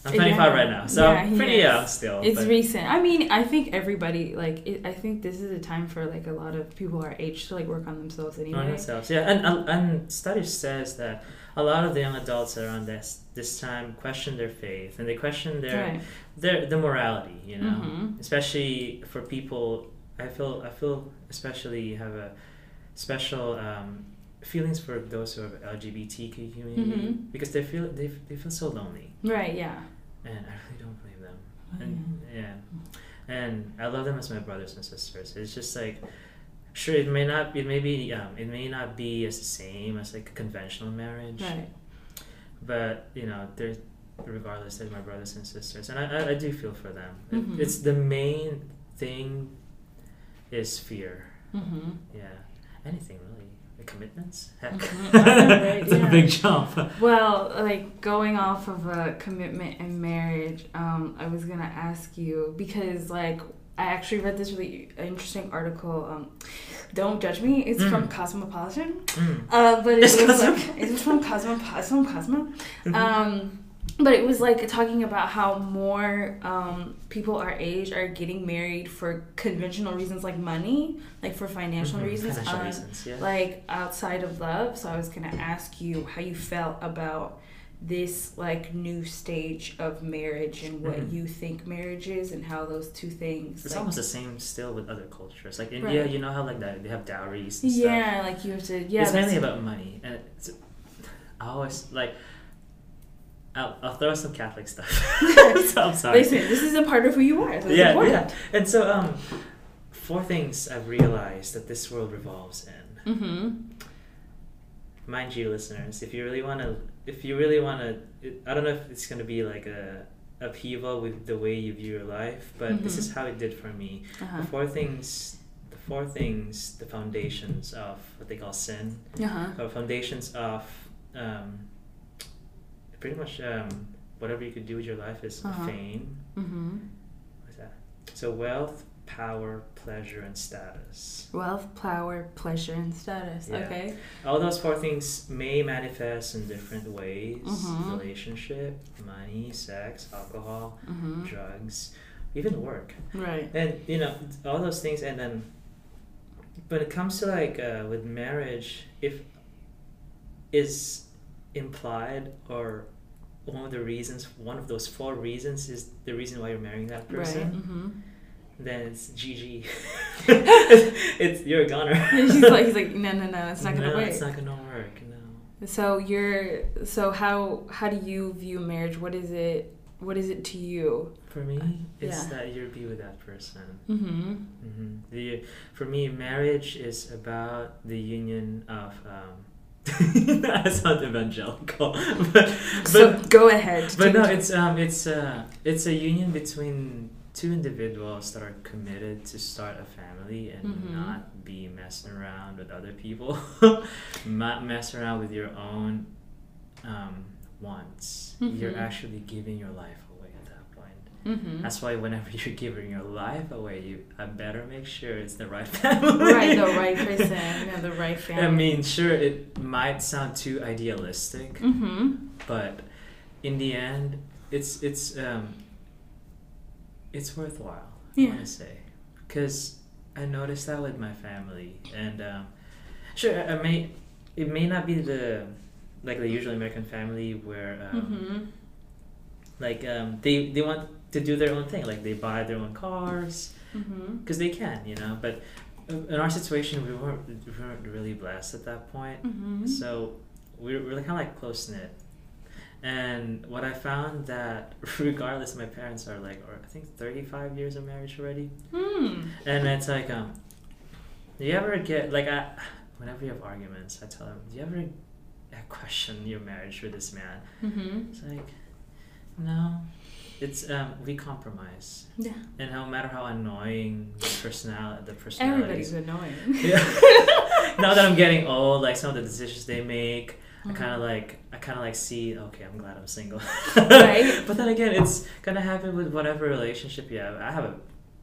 I'm twenty-five yeah. right now, so yeah, pretty is. young still. It's but. recent. I mean, I think everybody, like, it, I think this is a time for, like, a lot of people our age to, like, work on themselves anyway. On themselves, yeah. And and studies says that a lot of the young adults around this this time question their faith, and they question their, right. their, their morality, you know? Mm-hmm. Especially for people, I feel, I feel especially have a special... Um, feelings for those who are L G B T Q community mm-hmm. because they feel they they feel so lonely. Right. Yeah. And I really don't blame them. Oh, and yeah. yeah, and I love them as my brothers and sisters. It's just like, sure, it may not, it may be, um, it may not be as the same as like a conventional marriage. Right. But you know, they're regardless, they're my brothers and sisters, and I I, I do feel for them. Mm-hmm. It, it's the main thing, is fear. Mm-hmm. Yeah. Anything really. Commitments? Heck. Mm-hmm. Oh, right, it's yeah. a big jump. Well, like going off of a commitment and marriage, um, I was gonna ask you because like I actually read this really interesting article. Um, don't judge me. It's mm. from Cosmopolitan. Mm. Uh, but it it's was Cosmo- like it was from Cosmopolitan. Cosmo. Mm-hmm. Um, but it was like talking about how more um, people our age are getting married for conventional reasons like money, like for financial mm-hmm. reasons, financial um, reasons yeah. like outside of love. So I was going to ask you how you felt about this like new stage of marriage and what mm-hmm. you think marriage is and how those two things... It's like, almost the same still with other cultures. Like India, right. you know how like that, they have dowries and yeah, stuff. Yeah, like you have to... Yeah, it's mainly about money. And it's, I always like... I'll, I'll throw some Catholic stuff. So I'm sorry. Listen, this is a part of who you are. That's yeah, important. Yeah. And so, um, four things I've realized that this world revolves in. Mm-hmm. Mind you, listeners, if you really want to, if you really want to, I don't know if it's going to be like a upheaval with the way you view your life, but mm-hmm. this is how it did for me. Uh-huh. The four things, the four things, the foundations of what they call sin, uh-huh. or foundations of. Um, Pretty much um, whatever you could do with your life is uh-huh. fame. Mm-hmm. What's that? So wealth, power, pleasure, and status. Wealth, power, pleasure, and status. Yeah. Okay. All those four things may manifest in different ways. Mm-hmm. Relationship, money, sex, alcohol, mm-hmm. drugs, even work. Right. And, you know, all those things. And then when it comes to like uh, with marriage, if is... implied or one of the reasons one of those four reasons is the reason why you're marrying that person, right. mm-hmm. then it's G G. It's you're a goner. He's like, he's like no no no it's not gonna no, work it's not gonna work no so you're so how how do you view marriage? What is it what is it to you? For me, uh, it's yeah. that you'll be with that person. Mm-hmm. Mm-hmm. The, for me, marriage is about the union of um I sound evangelical, but, but so go ahead. But no, it's um, it's uh, it's a union between two individuals that are committed to start a family and mm-hmm. not be messing around with other people, not mess around with your own um, wants. Mm-hmm. You're actually giving your life away at that point. Mm-hmm. That's why whenever you're giving your life away, you I better make sure it's the right family. Right, the right person, yeah, the right family. I mean, sure, it might sound too idealistic, mm-hmm. but in the end, it's it's um, it's worthwhile. Yeah. I want to say, because I noticed that with my family, and um, sure, I may it may not be the like the usual American family where um, mm-hmm. like um, they they want to do their own thing, like they buy their own cars because mm-hmm. they can, you know. But in our situation, we weren't we weren't really blessed at that point, mm-hmm. so we were really kind of like close knit. And what I found that regardless, my parents are like, or I think thirty-five years of marriage already, mm. and it's like, um, do you ever get like I, whenever you have arguments, I tell them, do you ever question your marriage with this man? Mm-hmm. It's like, no, it's um, we compromise. Yeah. And no matter how annoying the personality, the personality, everybody's annoying. Yeah. Now that I'm getting old, like some of the decisions they make. I kind of like I kind of like see okay I'm glad I'm single. Right. But then again, it's gonna happen with whatever relationship you have. I have a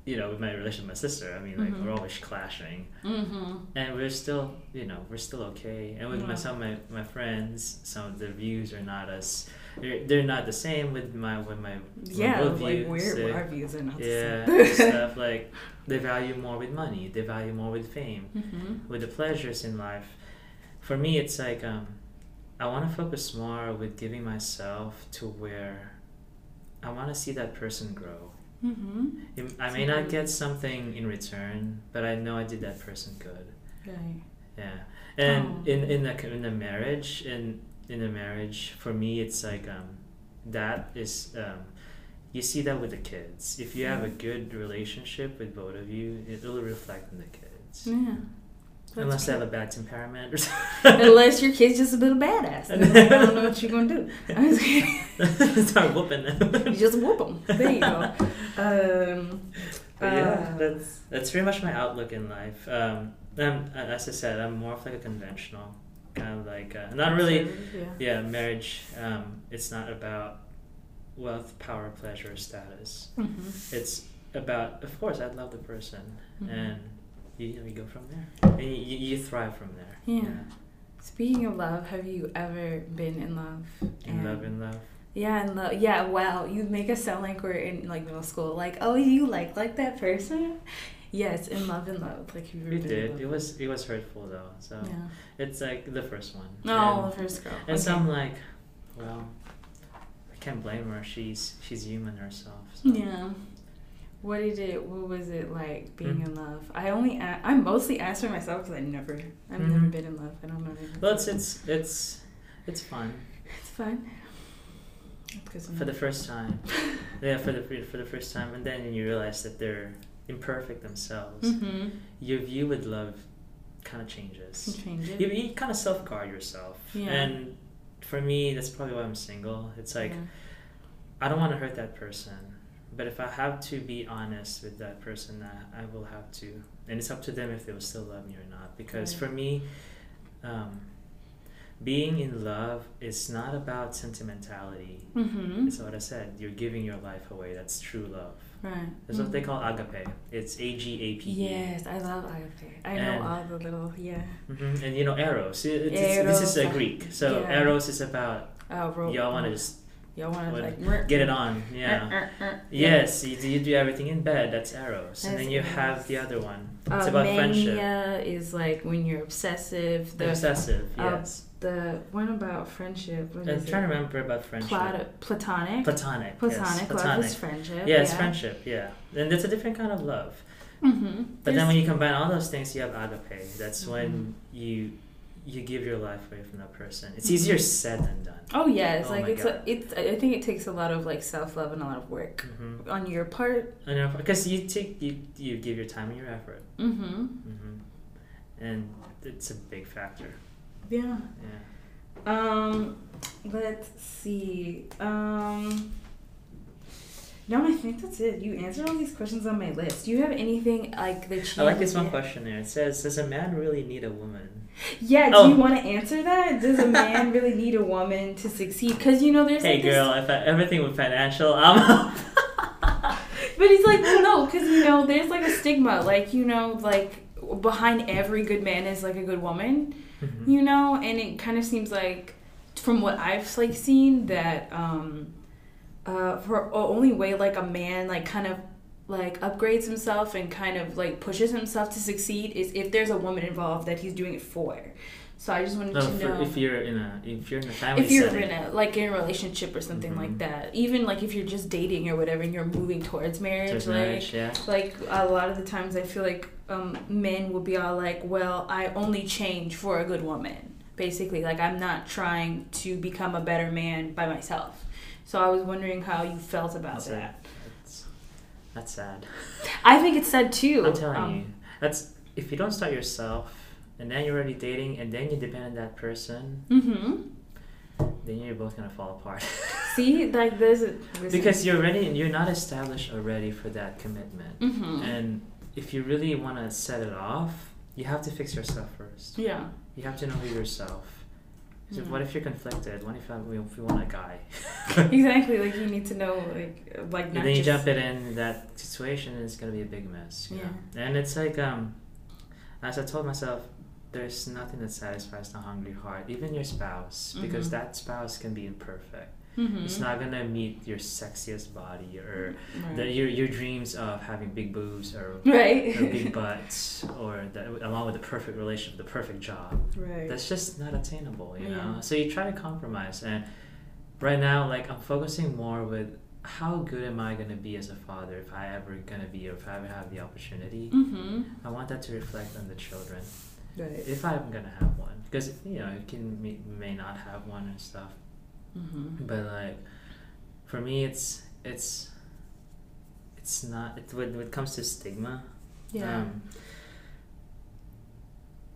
you know with my relationship with my sister, I mean like mm-hmm. we're always clashing, mm-hmm. and we're still you know we're still okay. And with yeah. my, some of my, my friends, some of their views are not as they're, they're not the same with my with my yeah with like weird so, our views are not yeah the same. Stuff like they value more with money, they value more with fame, mm-hmm. with the pleasures in life. For me, it's like um. I want to focus more with giving myself to where I want to see that person grow. Mm-hmm. It, I may not get something in return, but I know I did that person good. Right. Yeah. And oh. in in the in the marriage in in the marriage for me, it's like um that is um you see that with the kids. If you have a good relationship with both of you, it will reflect on the kids. Yeah. That's Unless cute. They have a bad temperament or something. Unless your kid's just a little badass. I don't know what you're going to do. I'm just kidding. Start whooping them. Just whoop them. There you go. Um, yeah, uh, that's, that's pretty much my outlook in life. Um, I'm, as I said, I'm more of like a conventional. Kind of like, uh, not really, yeah, yeah marriage. Um, it's not about wealth, power, pleasure, status. Mm-hmm. It's about, of course, I love the person. Mm-hmm. And... You, you go from there. And you, you thrive from there. Yeah. yeah. Speaking of love, have you ever been in love? In love, in love. Yeah, in love. Yeah, wow. You make us sound like we're in like middle school. Like, oh, you like like that person? Yes, in love, in love. Like you really did. It was it was hurtful though. So yeah. It's like the first one. Oh, and, the first girl. And okay. So I'm like, well, I can't blame her. She's she's human herself. So. Yeah. What did it? What was it like being mm-hmm. in love? I only a- I mostly ask for myself because I never I've mm-hmm. never been in love. I don't know. Well, it's it's it's it's fun. It's fun. That's for the first time. yeah, for the for the first time, and then you realize that they're imperfect themselves. Mm-hmm. Your view with love kind of changes. It changes. You, you kind of self guard yourself, yeah. And for me, that's probably why I'm single. It's like yeah. I don't want to hurt that person. But if I have to be honest with that person, I, I will have to. And it's up to them if they will still love me or not. Because right. for me, um, being in love is not about sentimentality. Mm-hmm. It's what I said. You're giving your life away. That's true love. Right. That's mm-hmm. what they call agape. It's A G A P E. Yes, I love agape. I and, know all the little, yeah. Mm-hmm. And you know, eros. It, it's, eros. This is a Greek. So yeah. eros is about, uh, y'all want to just... Y'all want to like get it on, yeah. Uh, uh, uh, yes, yeah. You, you do everything in bed. That's eros, and then you have the other one. It's uh, about mania friendship. Mania is like when you're obsessive. The, obsessive, uh, yes. The one about friendship. What I'm trying it? to remember about friendship. Plat- platonic. Platonic. Platonic. Yes. Platonic. Love is friendship. Yeah, it's yeah. friendship. Yeah, and it's a different kind of love. Mm-hmm. But There's, then when you combine all those things, you have agape. That's mm-hmm. when you. You give your life away from that person. It's easier said than done. Oh yeah, it's oh like it's, a, it's. I think it takes a lot of like self love and a lot of work mm-hmm. on your part. On your part, because you take you you give your time and your effort. Mm-hmm. Mm-hmm. And it's a big factor. Yeah. Yeah. Um, let's see. Um. No, I think that's it. You answered all these questions on my list. Do you have anything like that? I like this one question there. It says, does a man really need a woman? Yeah, do oh. you want to answer that? Does a man really need a woman to succeed? Because, you know, there's hey, like this... Hey, girl, if I, everything with financial, I'm... But he's like, well, no, because, you know, there's like a stigma. Like, you know, like behind every good man is like a good woman, mm-hmm. you know? And it kind of seems like, from what I've like seen, that um, uh, for only way like a man like kind of like upgrades himself and kind of like pushes himself to succeed is if there's a woman involved that he's doing it for. So I just wanted no, to for, know if you're in a if you're in a family if you're setting. in a like in a relationship or something mm-hmm. like that. Even like if you're just dating or whatever and you're moving towards marriage, towards like marriage, yeah. like a lot of the times I feel like um, men will be all like, well, I only change for a good woman. Basically, like, I'm not trying to become a better man by myself. So I was wondering how you felt about that's that. That's, that's sad. I think it's sad, too. I'm telling um, you. That's, if you don't start yourself, and then you're already dating, and then you depend on that person, mm-hmm. then you're both going to fall apart. See? Like, there's a... There's because you're ready, and you're not established already for that commitment. Mm-hmm. And if you really want to set it off, you have to fix yourself first. Yeah. You have to know who yourself. So mm-hmm. what if you're conflicted? What if, I, if you want a guy? Exactly. Like, you need to know, like, like and not then you just... jump it in that situation, and it's going to be a big mess. You yeah. know? And it's like, um, as I told myself, there's nothing that satisfies the hungry heart, even your spouse, mm-hmm. because that spouse can be imperfect. Mm-hmm. It's not going to meet your sexiest body or right. the, your your dreams of having big boobs or, right. or big butts or the, along with the perfect relationship, the perfect job. Right. That's just not attainable, you yeah. know? So you try to compromise. And right now, like, I'm focusing more with how good am I going to be as a father if I ever going to be or if I ever have the opportunity. Mm-hmm. I want that to reflect on the children. Right. If I'm going to have one. Because, you know, you can, may, may not have one and stuff. Mm-hmm. But like, for me, it's it's it's not it when, when it comes to stigma. Yeah. Um,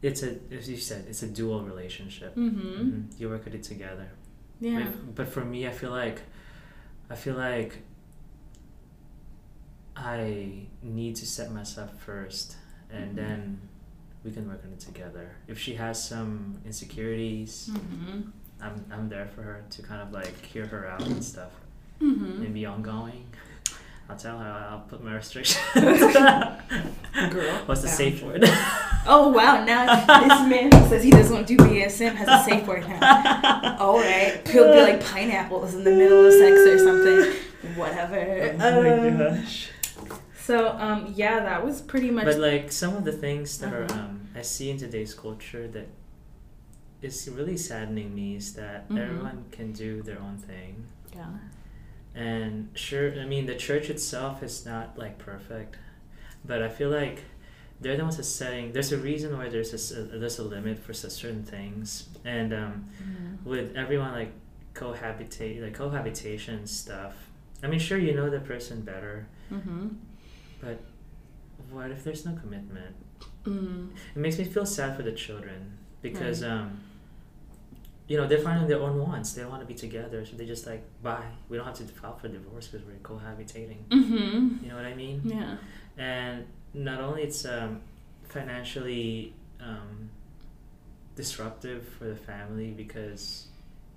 it's a as you said, it's a dual relationship. Mm-hmm. Mm-hmm. You work with it together. Yeah. Like, but for me, I feel like I feel like I need to set myself first, and mm-hmm. then we can work on it together. If she has some insecurities. Mm-hmm. I'm I'm there for her to kind of like hear her out and stuff, mm-hmm. and be ongoing. I'll tell her. I'll put my restrictions. Girl, what's the safe word? Oh wow! Now this man who says he doesn't want to do B D S M has a safe word now. All right, he'll be like pineapples in the middle of sex or something. Whatever. Oh um, my gosh. So um yeah, that was pretty much. But like some of the things that uh-huh. are um I see in today's culture that. It's really saddening me is that mm-hmm. everyone can do their own thing. Yeah. And sure, I mean, the church itself is not, like, perfect. But I feel like they're the ones that's setting... There's a reason why there's a, a, there's a limit for certain things. And um, mm-hmm. with everyone, like, cohabita- like, cohabitation stuff. I mean, sure, you know the person better. Mm-hmm. But what if there's no commitment? Mm-hmm. It makes me feel sad for the children. Because... Mm-hmm. um. You know, they're finding their own wants. They don't want to be together, so they just like, bye. We don't have to file for divorce because we're cohabitating. Mm-hmm. You know what I mean? Yeah. And not only it's um, financially um, disruptive for the family because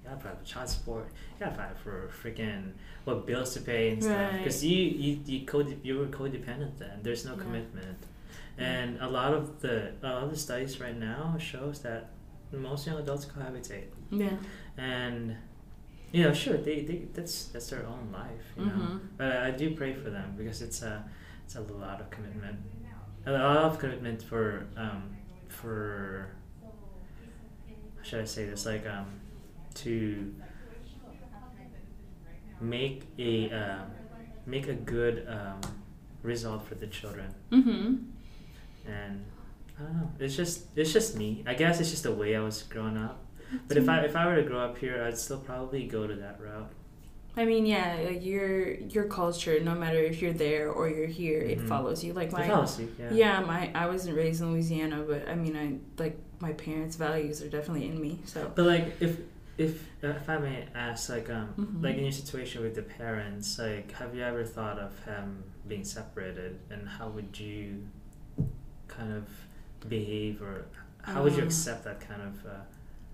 you gotta provide for child support, you gotta provide for freaking what bills to pay and stuff. Because right. you you you code you were codependent then. There's no yeah. commitment, mm-hmm. and a lot of the a lot of the studies right now shows that. Most young adults cohabitate. Yeah. And, you know, sure, they, they that's that's their own life, you mm-hmm. know. But I, I do pray for them because it's a, it's a lot of commitment. A lot of commitment for, um, for how should I say this? Like, um, to make a, uh, make a good um, result for the children. Mm-hmm. And... I don't know. It's just it's just me. I guess it's just the way I was growing up. But if I if I were to grow up here, I'd still probably go to that route. I mean, yeah, like your your culture, no matter if you're there or you're here, mm-hmm. it follows you. Like my it follows you, yeah. Yeah, my I wasn't raised in Louisiana, but I mean, I like my parents' values are definitely in me. So, but like if if if I may ask, like um mm-hmm. like in your situation with the parents, like have you ever thought of him being separated, and how would you kind of behave, or how would you accept that kind of uh...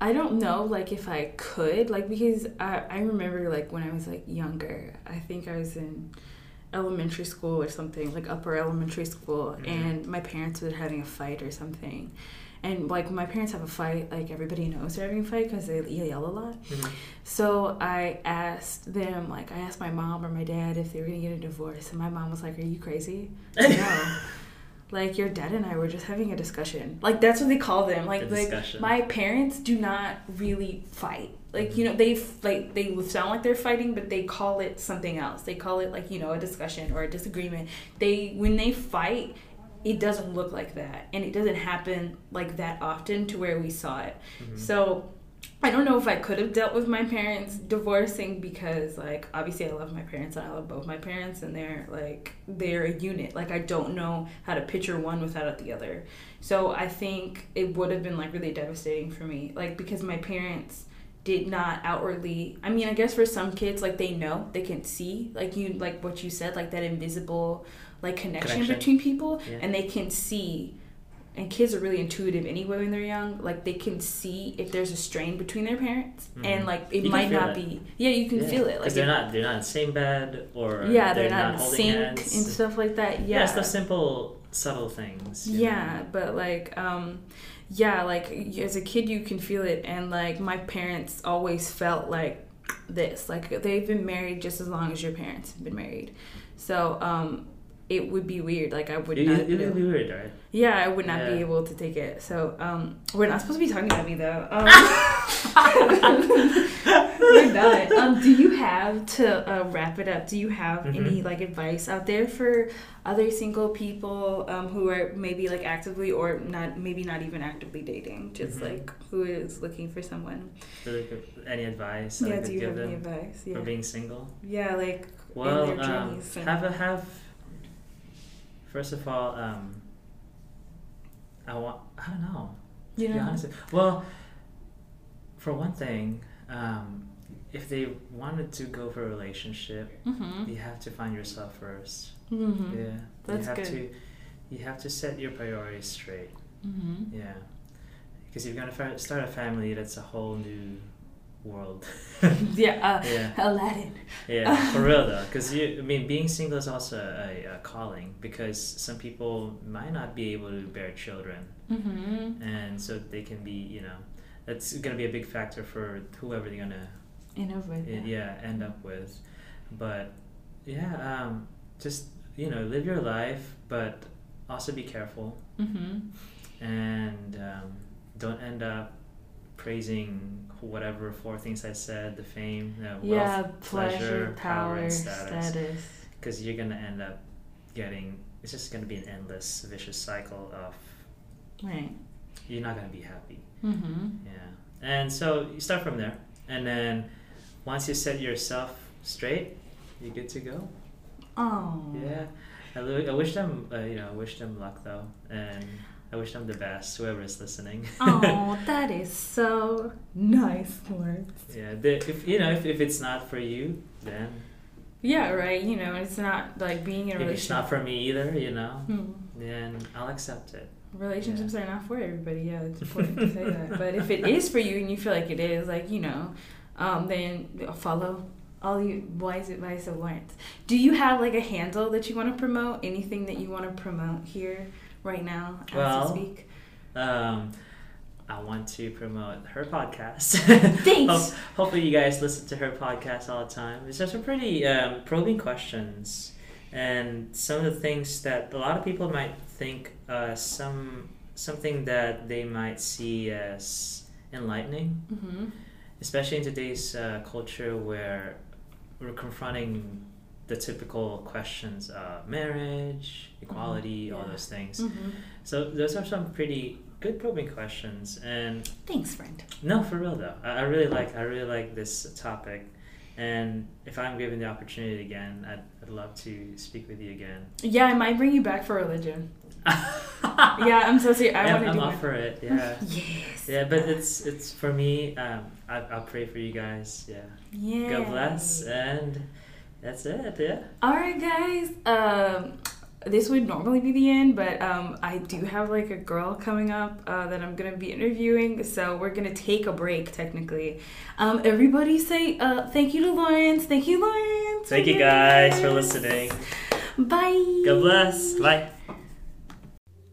I don't know, like if I could, like because I, I remember like when I was like younger, I think I was in elementary school or something, like upper elementary school, mm-hmm. and my parents were having a fight or something. And, like, my parents have a fight. Like, everybody knows they're having a fight because they yell a lot. Mm-hmm. So I asked them, like, I asked my mom or my dad if they were going to get a divorce. And my mom was like, are you crazy? No. Like, your dad and I were just having a discussion. Like, that's what they call them. Like, like my parents do not really fight. Like, you know, they like they sound like they're fighting, but they call it something else. They call it, like, you know, a discussion or a disagreement. They when they fight... it doesn't look like that, and it doesn't happen like that often to where we saw it. Mm-hmm. So I don't know if I could have dealt with my parents divorcing because, like, obviously I love my parents and I love both my parents, and they're like they're a unit. Like, I don't know how to picture one without the other. So I think it would have been, like, really devastating for me, like, because my parents did not outwardly, I mean, I guess for some kids, like, they know, they can see, like, you, like what you said, like that invisible, like, connection, connection. between people, yeah. and they can see, and kids are really intuitive anyway when they're young, like, they can see if there's a strain between their parents, mm-hmm. and, like, it you might not it. be, yeah, you can yeah. feel it, like, they're not, they're not in the same bed, or, yeah, they're, they're not, not holding sync hands, and stuff like that, yeah, yeah, it's the simple, subtle things, yeah, know? But, like, um, yeah, like, as a kid, you can feel it, and, like, my parents always felt like this. Like, they've been married just as long as your parents have been married. So, um, it would be weird. Like, I would it, not... It would be weird, right? Yeah, I would not yeah. be able to take it. So, um, we're not supposed to be talking about me, though. Um, we're not. Um, do you have, to uh, wrap it up, do you have mm-hmm. any, like, advice out there for... other single people um, who are maybe, like, actively or not, maybe not even actively dating, just mm-hmm. like who is looking for someone. Really good. Any advice? Yeah, I do you give have them any advice? Yeah. For being single? Yeah, like, well, in their journeys. Um, have a have. First of all, um, I want. I don't know. You know. To be honest, well, for one thing, um, if they wanted to go for a relationship, mm-hmm. you have to find yourself first. Mm-hmm. Yeah, that's you have good. To, you have to set your priorities straight. Mm-hmm. Yeah, because you're gonna fa- start a family. That's a whole new world. yeah, uh, yeah, Aladdin. Yeah, for real though, because you. I mean, being single is also a, a calling because some people might not be able to bear children, mm-hmm. and so they can be. You know, that's gonna be a big factor for whoever they're gonna end up with. It, yeah, end up with, but yeah, um, just. You know, live your life, but also be careful, mm-hmm. and um, don't end up praising whatever four things I said, the fame, the wealth, yeah, pleasure, pleasure, power, and status, because you're going to end up getting, it's just going to be an endless, vicious cycle of, right. you're not going to be happy. Mm-hmm. Yeah. And so you start from there, and then once you set yourself straight, you're good to go. Oh yeah, I, I wish them uh, you know I wish them luck though, and I wish them the best, whoever is listening. Oh, that is so nice, Lawrence. Yeah, they, if you know if, if it's not for you, then yeah, right. You know, it's not like being in a if relationship. It's not for me either. You know, hmm. then I'll accept it. Relationships yeah. are not for everybody. Yeah, it's important to say that. But if it is for you and you feel like it is, like you know, um, then follow. All you wise advice of Lawrence. Do you have like a handle that you want to promote? Anything that you want to promote here right now as well, we speak? Um, I want to promote her podcast. Thanks. Ho- hopefully, you guys listen to her podcast all the time. It's just some pretty um, probing questions and some of the things that a lot of people might think uh, some something that they might see as enlightening, mm-hmm. especially in today's uh, culture where. We're confronting the typical questions of marriage, equality, mm-hmm. yeah. all those things. Mm-hmm. So those are some pretty good probing questions. And thanks, friend. No, for real though. I, I really like I really like this topic, and if I'm given the opportunity again, I'd, I'd love to speak with you again. Yeah, I might bring you back for religion. yeah, I'm so serious. I yeah, want to I'm do up my... for it. Yeah. yes. Yeah, but it's it's for me. Um, I I'll pray for you guys. Yeah. Yeah. God bless, and that's it. Yeah. All right, guys. Um, this would normally be the end, but um, I do have, like, a girl coming up uh, that I'm going to be interviewing, so we're going to take a break, technically. Um, everybody say uh, thank you to Lawrence. Thank you, Lawrence. Thank you, guys, for listening. Bye. God bless. Bye.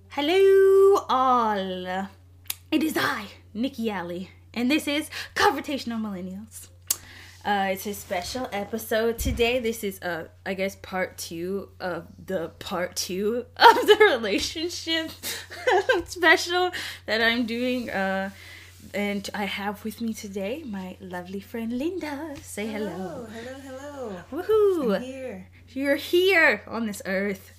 Hello, all. It is I, Nikki Alley, and this is Confrontational Millennials. Uh, it's a special episode today. This is, uh, I guess, part two of the part two of the relationship special that I'm doing. Uh, and I have with me today my lovely friend Linda. Say hello. Hello, hello, hello. Woohoo. I'm here. You're here on this earth.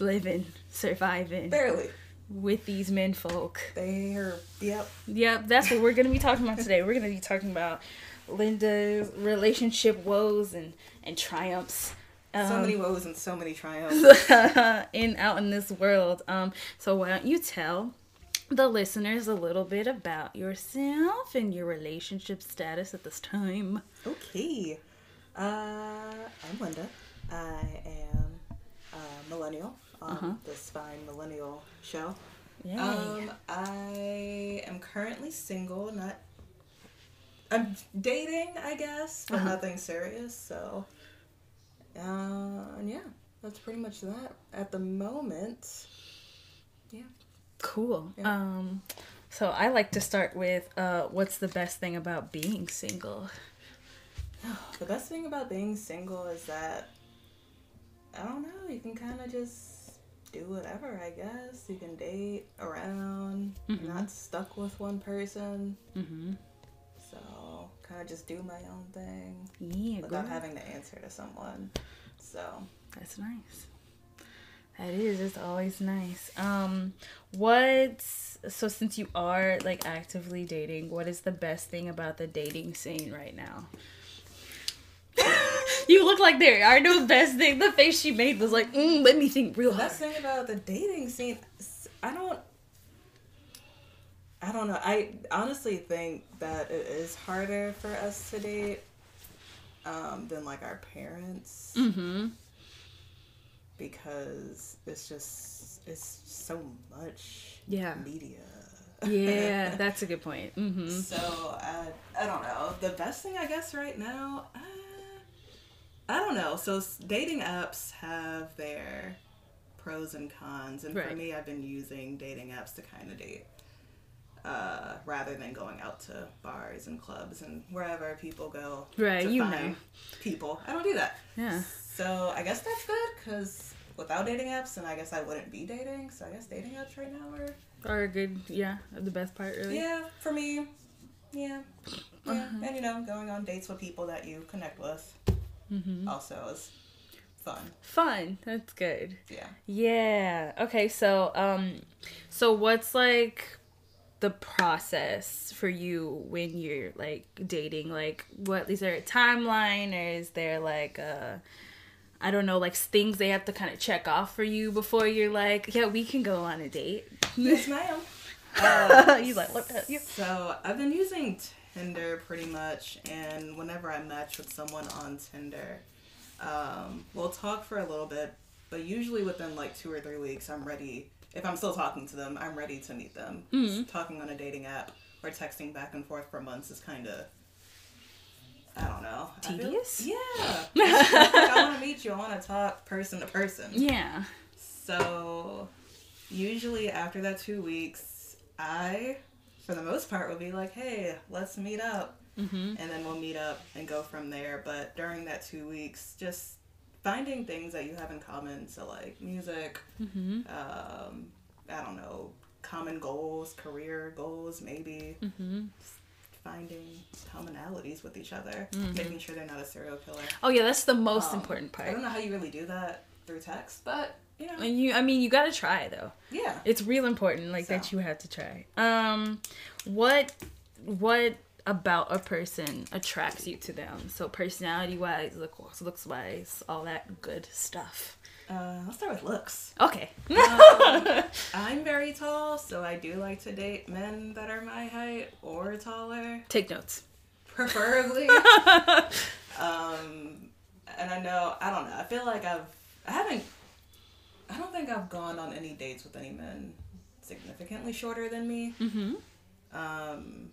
Living, surviving. Barely. With these men folk. They're, yep. Yep, that's what we're going to be talking about today. We're going to be talking about Linda's relationship woes and, and triumphs. Um, so many woes and so many triumphs. in out in this world. Um, so why don't you tell the listeners a little bit about yourself and your relationship status at this time? Okay. Uh, I'm Linda. I am a millennial on uh-huh. this fine millennial show. Yay. Um, I am currently single, not... I'm dating, I guess, but uh-huh. nothing serious, so, uh, yeah, that's pretty much that at the moment, yeah. Cool. Yeah. Um, so I like to start with, uh, what's the best thing about being single? The best thing about being single is that, I don't know, you can kind of just do whatever, I guess. You can date around, mm-hmm. you're not stuck with one person. Mm-hmm. So, kind of just do my own thing yeah, without having to answer to someone. So that's nice. That is. It's always nice. Um, what's so since you are like actively dating, what is the best thing about the dating scene right now? You look like there. I know the best thing. The face she made was like, mm, let me think real hard. The best thing about the dating scene, I don't. I don't know. I honestly think that it is harder for us to date um, than, like, our parents. Mm-hmm. Because it's just, it's so much yeah. media. Yeah, that's a good point. Mm-hmm. So, uh, I don't know. The best thing, I guess, right now, uh, I don't know. So, dating apps have their pros and cons. And right. for me, I've been using dating apps to kind of date. Uh, rather than going out to bars and clubs and wherever people go right, to you find know. people. I don't do that. Yeah. So I guess that's good because without dating apps, then I guess I wouldn't be dating. So I guess dating apps right now are... Are good, yeah, the best part, really. Yeah, for me. Yeah. yeah. Uh-huh. And, you know, going on dates with people that you connect with mm-hmm. also is... Fun. Fun. That's good. Yeah. Yeah. Okay, so, um, so what's, like... the process for you when you're like dating, like what is there a timeline or is there like uh I don't know, like things they have to kind of check off for you before you're like, yeah, we can go on a date? Yes, ma'am. Uh, you like look at you. So I've been using Tinder pretty much, and whenever I match with someone on Tinder, um, we'll talk for a little bit, but usually within like two or three weeks, I'm ready. If I'm still talking to them, I'm ready to meet them. Mm-hmm. Talking on a dating app or texting back and forth for months is kind of, I don't know. Tedious? I feel, yeah. like, I want to meet you. I want to talk person to person. Yeah. So, usually after that two weeks, I, for the most part, will be like, hey, let's meet up. Mm-hmm. And then we'll meet up and go from there. But during that two weeks, just... finding things that you have in common, so like music, mm-hmm. um, I don't know, common goals, career goals, maybe. Mm-hmm. Finding commonalities with each other, mm-hmm. making sure they're not a serial killer. Oh yeah, that's the most um, important part. I don't know how you really do that through text, but you know. And you, I mean, you gotta try though. Yeah. It's real important, like so. that you have to try. Um, what, what. about a person attracts you to them? So personality wise, look, looks wise, all that good stuff. Uh, I'll start with looks. Okay. um, I'm very tall, so I do like to date men that are my height or taller. Take notes. Preferably. um, and I know, I don't know, I feel like I've, I haven't I don't think I've gone on any dates with any men significantly shorter than me. Mm-hmm. Um,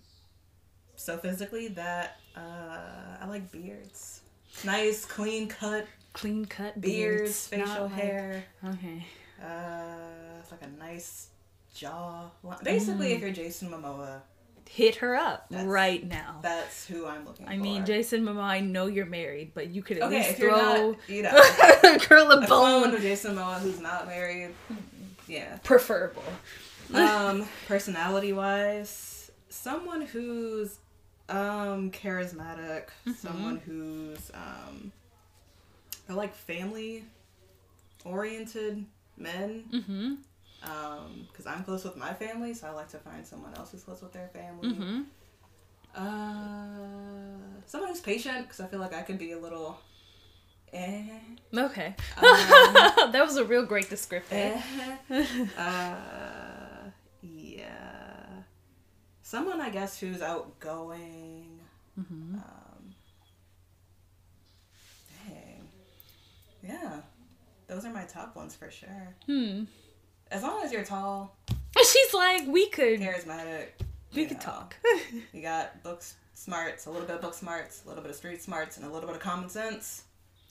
so physically, that uh, I like beards. Nice, clean cut. Clean cut beards, beards facial like, hair. Okay. Uh, it's like a nice jaw. Basically, mm. if you're Jason Momoa, hit her up right now. That's who I'm looking for. I mean, Jason Momoa, I know you're married, but you could at okay, least if throw you're not, you know, curl a bone with Jason Momoa who's not married. Yeah, preferable. Um, personality-wise, someone who's um charismatic, mm-hmm. someone who's um. I like family-oriented men, mm-hmm. um, because I'm close with my family, so I like to find someone else who's close with their family. Mm-hmm. Uh, someone who's patient, because I feel like I could be a little. Eh. Okay, um, that was a real great descriptor. Eh. uh, yeah, someone I guess who's outgoing. Mm-hmm. Um, Yeah, those are my top ones for sure. Hmm. As long as you're tall. She's like, we could. Charismatic. We could know. Talk. You got book smarts, a little bit of book smarts, a little bit of street smarts, and a little bit of common sense.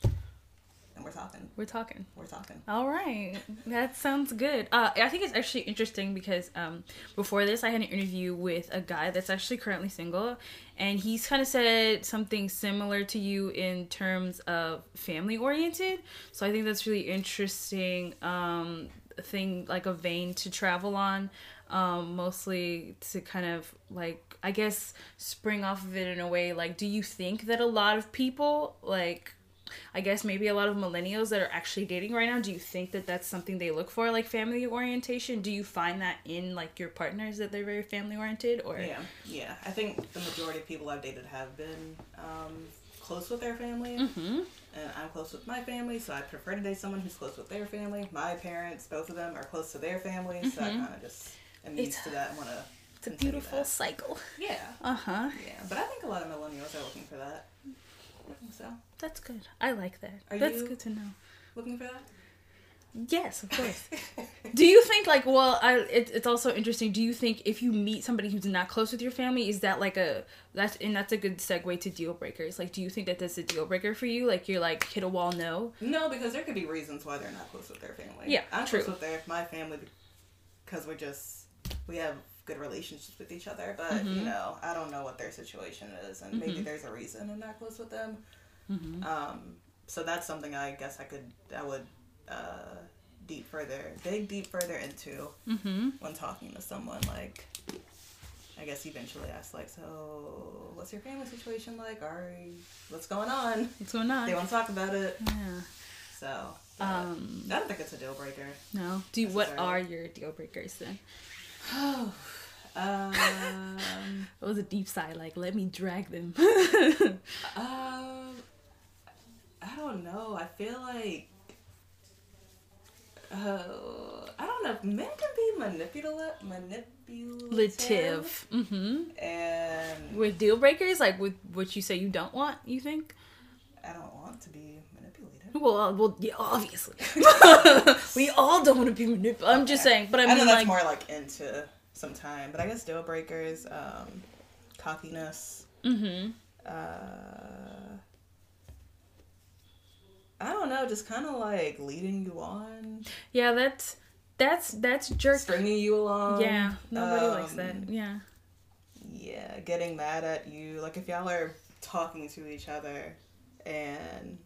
And we're talking. We're talking. We're talking. All right. That sounds good. Uh, I think it's actually interesting because um, before this, I had an interview with a guy that's actually currently single. And he's kind of said something similar to you in terms of family-oriented. So I think that's really interesting um, thing, like a vein to travel on, um, mostly to kind of, like, I guess, spring off of it in a way. Like, do you think that a lot of people, like, I guess maybe a lot of millennials that are actually dating right now, do you think that that's something they look for, like family orientation? Do you find that in, like, your partners that they're very family-oriented? Or Yeah, yeah. I think the majority of people I've dated have been um, close with their family. Mm-hmm. And I'm close with my family, so I prefer to date someone who's close with their family. My parents, both of them, are close to their family, mm-hmm. so I kind of just am used it's, to that and want to It's a beautiful that. cycle. Yeah. Uh-huh. Yeah, but I think a lot of millennials are looking for that. So that's good. I like that. Are that's you good to know. Looking for that? Yes, of course. Do you think, like, well, I it, it's also interesting. Do you think if you meet somebody who's not close with your family, is that like a that's and that's a good segue to deal breakers? Like, do you think that that's a deal breaker for you? Like, you're like hit a wall, no. No, because there could be reasons why they're not close with their family. Yeah, I'm true. close with their my family because we're just we have good relationships with each other, but mm-hmm. you know, I don't know what their situation is, and mm-hmm. maybe there's a reason I'm not close with them. Mm-hmm. Um, so that's something I guess I could, I would uh, deep further, dig deep further into mm-hmm. when talking to someone. Like, I guess eventually ask, like, so what's your family situation like? Are you, what's going on? What's going on? They want to talk about it. Yeah. So yeah. Um, I don't think it's a deal breaker. No. Do you, what are your deal breakers then? Oh. Um, it was a deep sigh, like, let me drag them. um, I don't know. I feel like, uh, I don't know. Men can be manipulative. Manipulative. Mm-hmm. And with deal breakers, like with what you say you don't want, you think? I don't want to be manipulated. Well, uh, well, yeah, obviously. We all don't want to be manipulated. I'm okay. just saying, but I, I mean, know that's like more like into some time, but I guess deal breakers, um, cockiness. Mm-hmm. Uh, I don't know, just kind of like leading you on. Yeah, that's that's that's jerky. Stringing you along. Yeah, nobody um, likes that. Yeah. Yeah, getting mad at you, like if y'all are talking to each other. And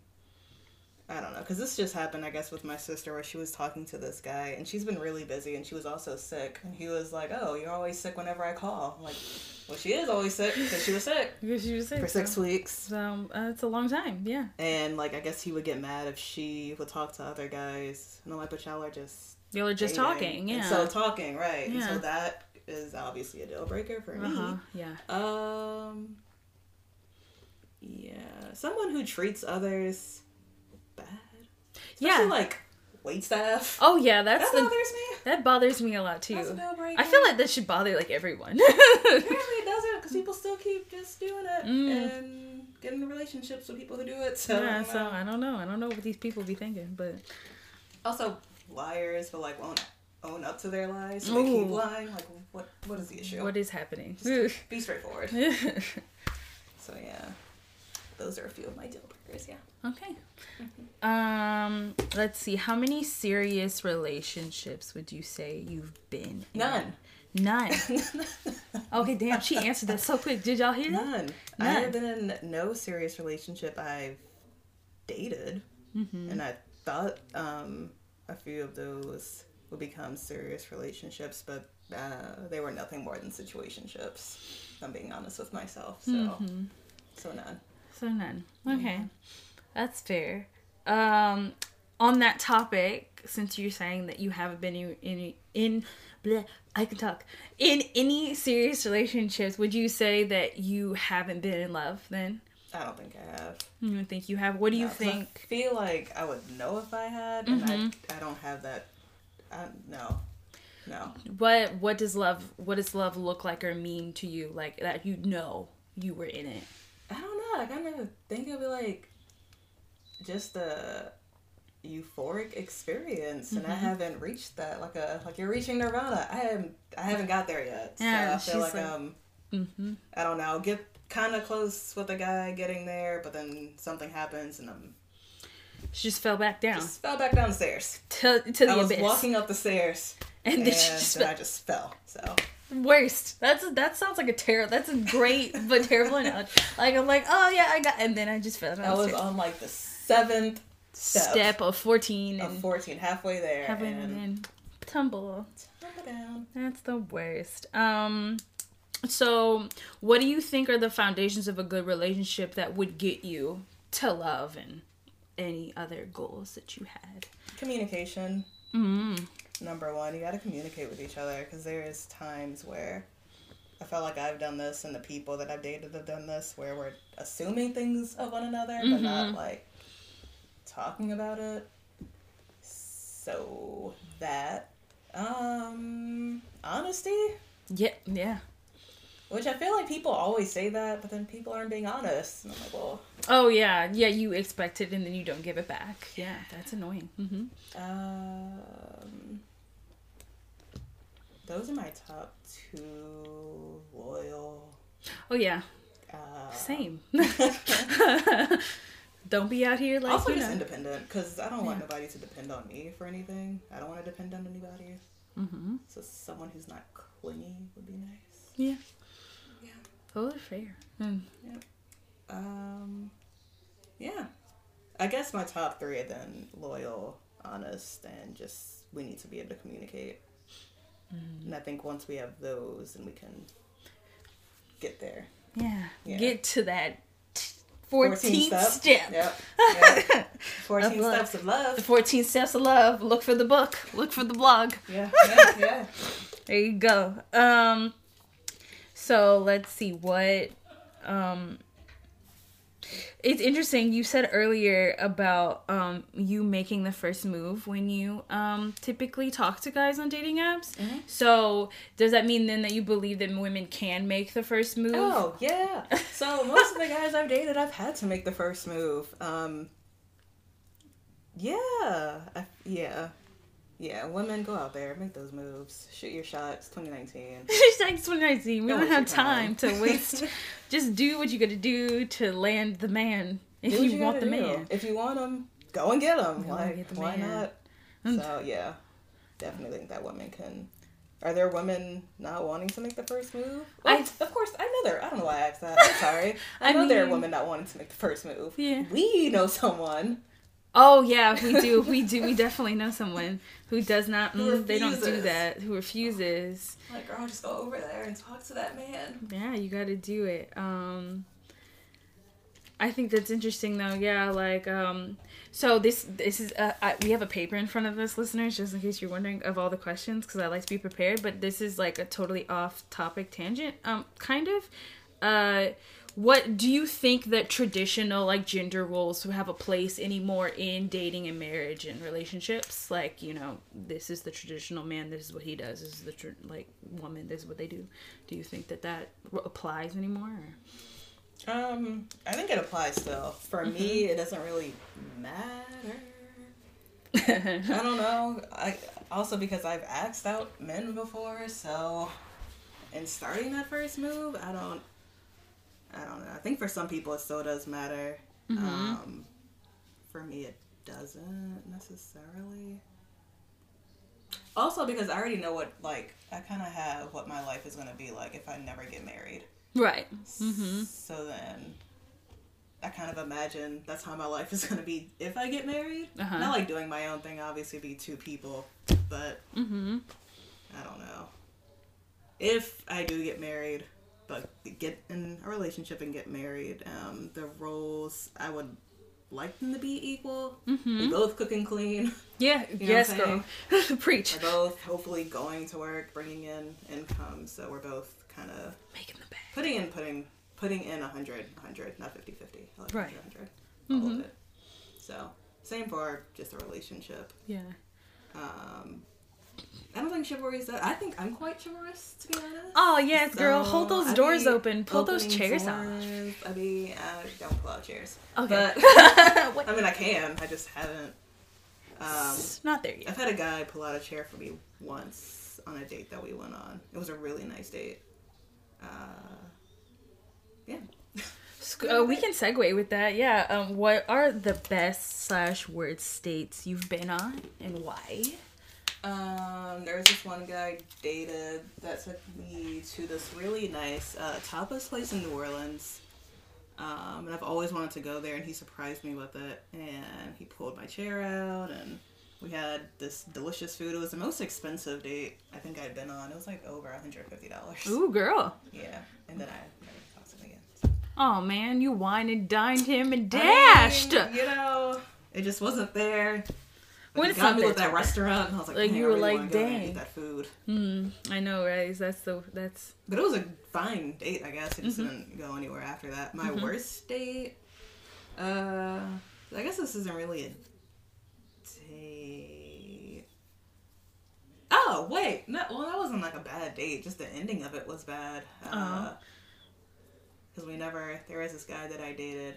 I don't know, because this just happened, I guess, with my sister, where she was talking to this guy, and she's been really busy, and she was also sick. And he was like, "Oh, you're always sick whenever I call." I'm like, well, she is always sick because she was sick. Because she was sick for six so. weeks. Um, uh, it's a long time, yeah. And like, I guess he would get mad if she would talk to other guys, and I'm like, "But y'all are just y'all are just dating. talking, yeah." And so talking, right? Yeah. And so that is obviously a deal breaker for uh-huh. me. Yeah. Um. Yeah, someone who treats others bad. Especially yeah, like waitstaff. Oh yeah, that's that the, bothers me. That bothers me a lot too. That's a deal breaker. I feel like that should bother like everyone. Apparently it doesn't, because people still keep just doing it mm. and getting in relationships with people who do it. So yeah, so I don't know. I don't know what these people be thinking, but also liars who like won't own up to their lies, so they keep lying. Like, what what is the issue? What is happening? Just be straightforward. So yeah, those are a few of my deal breakers. Yeah. Okay. Mm-hmm. Um, let's see. How many serious relationships would you say you've been in? None. None. Okay, damn, she answered that so quick. Did y'all hear that? None. None. I have been in no serious relationship. I've dated, mm-hmm. and I thought um, a few of those would become serious relationships, but uh, they were nothing more than situationships, if I'm being honest with myself. So, mm-hmm. so none. So none. Okay. Mm-hmm. That's fair. Um, on that topic, since you're saying that you haven't been in... in, in bleh, I can talk. In any serious relationships, would you say that you haven't been in love then? I don't think I have. You don't think you have? What do no, you think? I feel like I would know if I had, mm-hmm. and I, I don't have that. I, no. No. What What does love, what does love look like or mean to you? Like, that you know you were in it. I don't know. Like, I never think it would be like just a euphoric experience, and mm-hmm. I haven't reached that. Like a like you're reaching nirvana. I haven't I haven't got there yet. So yeah, I feel like, like um, mm-hmm. I don't know. I'll get kind of close with a guy getting there, but then something happens, and I'm. She just fell back down. Just fell back down the stairs. To, to the I was abyss. walking up the stairs, and, and then she just then I just fell. So. Worst. That's that sounds like a terrible. That's a great but terrible analogy. Like I'm like, oh yeah, I got, and then I just fell down. I was on like the seventh. Step, step of fourteen. Of fourteen, halfway there. Halfway and, and tumble. Tumble down. That's the worst. Um, so what do you think are the foundations of a good relationship that would get you to love and any other goals that you had? Communication. Mm-hmm. Number one, you got to communicate with each other, because there is times where I felt like I've done this and the people that I've dated have done this, where we're assuming things of one another, mm-hmm. but not like talking about it. So that um honesty, yeah yeah which I feel like people always say that, but then people aren't being honest, and I'm like, well, oh yeah yeah you expect it and then you don't give it back. Yeah, that's annoying. Mm-hmm. Um those are my top two. Loyal. Oh yeah. Uh, same. Don't be out here like, also you know. Just independent, because I don't yeah. want nobody to depend on me for anything. I don't want to depend on anybody. Mm-hmm. So someone who's not clingy would be nice. Yeah. Yeah. Totally fair. Mm. Yeah. Um, yeah. I guess my top three are then loyal, honest, and just we need to be able to communicate. Mm. And I think once we have those, then we can get there. Yeah. yeah. Get to that fourteenth step. Yep. Yep. fourteen of steps of love. The fourteen steps of love. Look for the book. Look for the blog. Yeah. Yeah. yeah. There you go. Um, so let's see what, um, it's interesting. You said earlier about, um, you making the first move when you, um, typically talk to guys on dating apps. Mm-hmm. So does that mean then that you believe that women can make the first move? Oh yeah. So most of the guys I've dated, I've had to make the first move. Um, yeah. I, yeah. Yeah. Women, go out there, make those moves, shoot your shots. twenty nineteen. twenty nineteen. We don't, don't have time, time to waste. Just do what you got to do to land the man. If you, you want the do. man, if you want him, go and get him. Go like, get why man. not? So yeah, definitely think that women can. Are there women not wanting to make the first move? Well, I, of course, I know there. I don't know why I asked that. I'm sorry. I, I know mean, there are women not wanting to make the first move. Yeah, we know someone. Oh yeah, we do. We do. We definitely know someone who does not. Who mm, they don't do that. Who refuses? Like, girl, just go over there and talk to that man. Yeah, you got to do it. Um, I think that's interesting though. Yeah, like um, so this this is uh, I, we have a paper in front of us, listeners, just in case you're wondering of all the questions, because I like to be prepared. But this is like a totally off-topic tangent, um, kind of. Uh, What do you think that traditional like gender roles have a place anymore in dating and marriage and relationships? Like, you know, this is the traditional man. This is what he does. This is the tr- like woman. This is what they do. Do you think that that applies anymore? Or? Um, I think it applies still. For mm-hmm. me, it doesn't really matter. I don't know. I also, because I've asked out men before, so in starting that first move, I don't I don't know. I think for some people it still does matter. Mm-hmm. Um, for me, it doesn't necessarily. Also, because I already know what, like, I kind of have what my life is going to be like if I never get married. Right. Mm-hmm. So then I kind of imagine that's how my life is going to be if I get married. Uh-huh. Not like doing my own thing, obviously, be two people, but mm-hmm. I don't know. If I do get married, but get in a relationship and get married, um, the roles, I would like them to be equal. Mm-hmm. We both cook and clean. Yeah, you know yes, girl. Preach. We're both hopefully going to work, bringing in income, so we're both kind of making the bag. Putting in, putting, putting in one hundred, one hundred, not fifty-fifty. Like right. one hundred, all mm-hmm. of it. So, same for just a relationship. Yeah. Um, I don't think chivalry is that. I think I'm quite chivalrous, to be honest. Oh, yes, so girl. Hold those doors open. Pull those chairs off. I mean, uh, don't pull out chairs. Okay. But, I mean, I can. I just haven't. Um, not there yet. I've had a guy pull out a chair for me once on a date that we went on. It was a really nice date. Uh, yeah. Uh, we can segue with that, yeah. Um, what are the best slash worst dates you've been on and why? Um, there was this one guy I dated that took me to this really nice uh, tapas place in New Orleans. Um, and I've always wanted to go there, and he surprised me with it. And he pulled my chair out, and we had this delicious food. It was the most expensive date I think I'd been on. It was like over one hundred fifty dollars. Ooh, girl. Yeah. And then I never talked to him again. So. Oh, man. You whined and dined him and dashed. I mean, you know, it just wasn't there. When it's got me with that time. Restaurant, and I was like, like you I were really like, dang, eat that food. Mm, I know, right? That's the that's. But it was a fine date, I guess. It just mm-hmm. didn't go anywhere after that. My mm-hmm. worst date, uh, I guess this isn't really a date. Oh wait, no, well that wasn't like a bad date. Just the ending of it was bad. Because uh-huh. uh, we never. There was this guy that I dated.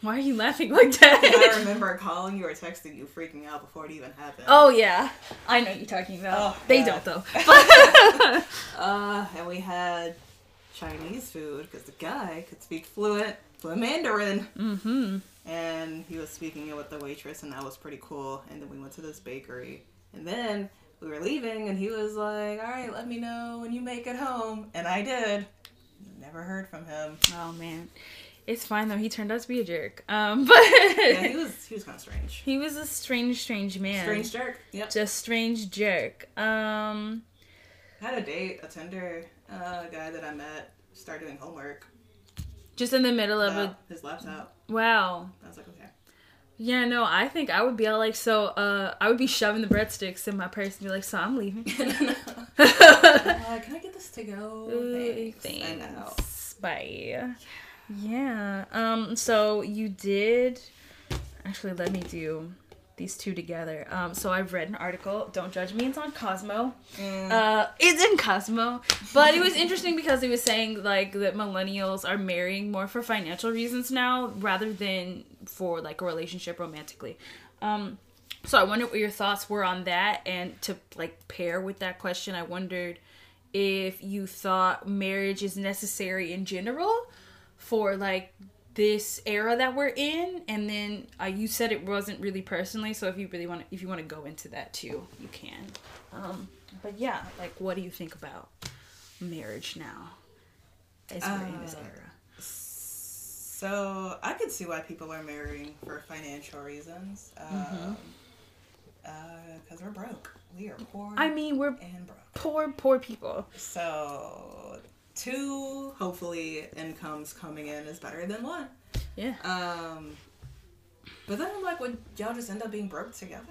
Why are you laughing like that? I remember calling you or texting you, freaking out before it even happened. Oh, yeah. I know what you're talking about. Oh, they God. Don't, though. uh, and we had Chinese food, because the guy could speak fluent, fluent Mandarin. Mm-hmm. And he was speaking it with the waitress, and that was pretty cool. And then we went to this bakery. And then we were leaving, and he was like, all right, let me know when you make it home. And I did. Never heard from him. Oh, man. It's fine, though. He turned out to be a jerk. Um, but yeah, he was he was kind of strange. He was a strange, strange man. Strange jerk. Yep. Just strange jerk. Um, I had a date, a Tinder uh, guy that I met, started doing homework. Just in the middle of uh, a... His laptop. Wow. I was like, okay. Yeah, no, I think I would be all like, so uh, I would be shoving the breadsticks in my purse and be like, so I'm leaving. uh, can I get this to go? Ooh, thanks. thanks. I know. Bye. Yeah, um, so you did, actually let me do these two together. Um, so I've read an article, don't judge me, it's on Cosmo, mm. uh, it's in Cosmo, but it was interesting because it was saying, like, that millennials are marrying more for financial reasons now, rather than for, like, a relationship romantically. Um, so I wondered what your thoughts were on that, and to, like, pair with that question, I wondered if you thought marriage is necessary in general, for, like, this era that we're in, and then uh, you said it wasn't really personally, so if you really want to, if you want to go into that too, you can. Um, but yeah, like, what do you think about marriage now as we're uh, in this era? So, I could see why people are marrying for financial reasons. Um, mm-hmm. Because uh, we're broke. We are poor. I mean, we're and broke. poor, poor people. So... Two, hopefully, incomes coming in is better than one. Yeah. Um, but then I'm like, would y'all just end up being broke together?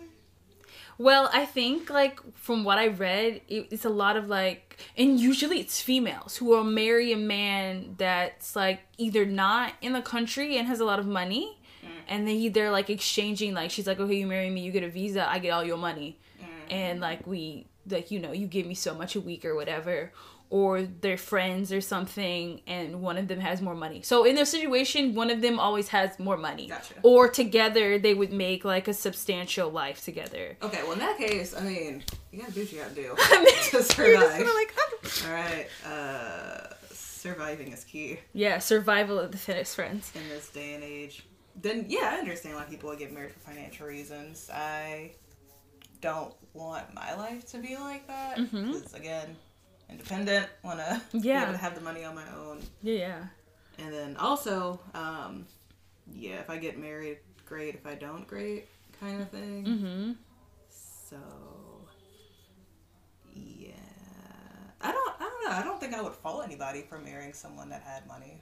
Well, I think, like, from what I read, it, it's a lot of, like... And usually it's females who will marry a man that's, like, either not in the country and has a lot of money. Mm. And then they're, like, exchanging, like, she's like, okay, you marry me, you get a visa, I get all your money. Mm. And, like, we... Like, you know, you give me so much a week or whatever... or their friends or something, and one of them has more money. So in their situation, one of them always has more money. Gotcha. Or together, they would make like a substantial life together. Okay, well in that case, I mean, you gotta do what you gotta do. I mean, to survive. Just gonna, like, all right, uh, surviving is key. Yeah, survival of the fittest, friends. In this day and age. Then, yeah, I understand why people would get married for financial reasons. I don't want my life to be like that. Mm-hmm. 'Cause again, independent, want to yeah. be able to have the money on my own. Yeah. And then also, um, yeah, if I get married, great. If I don't, great, kind of thing. Mm-hmm. So, yeah. I don't, I don't know. I don't think I would fault anybody for marrying someone that had money.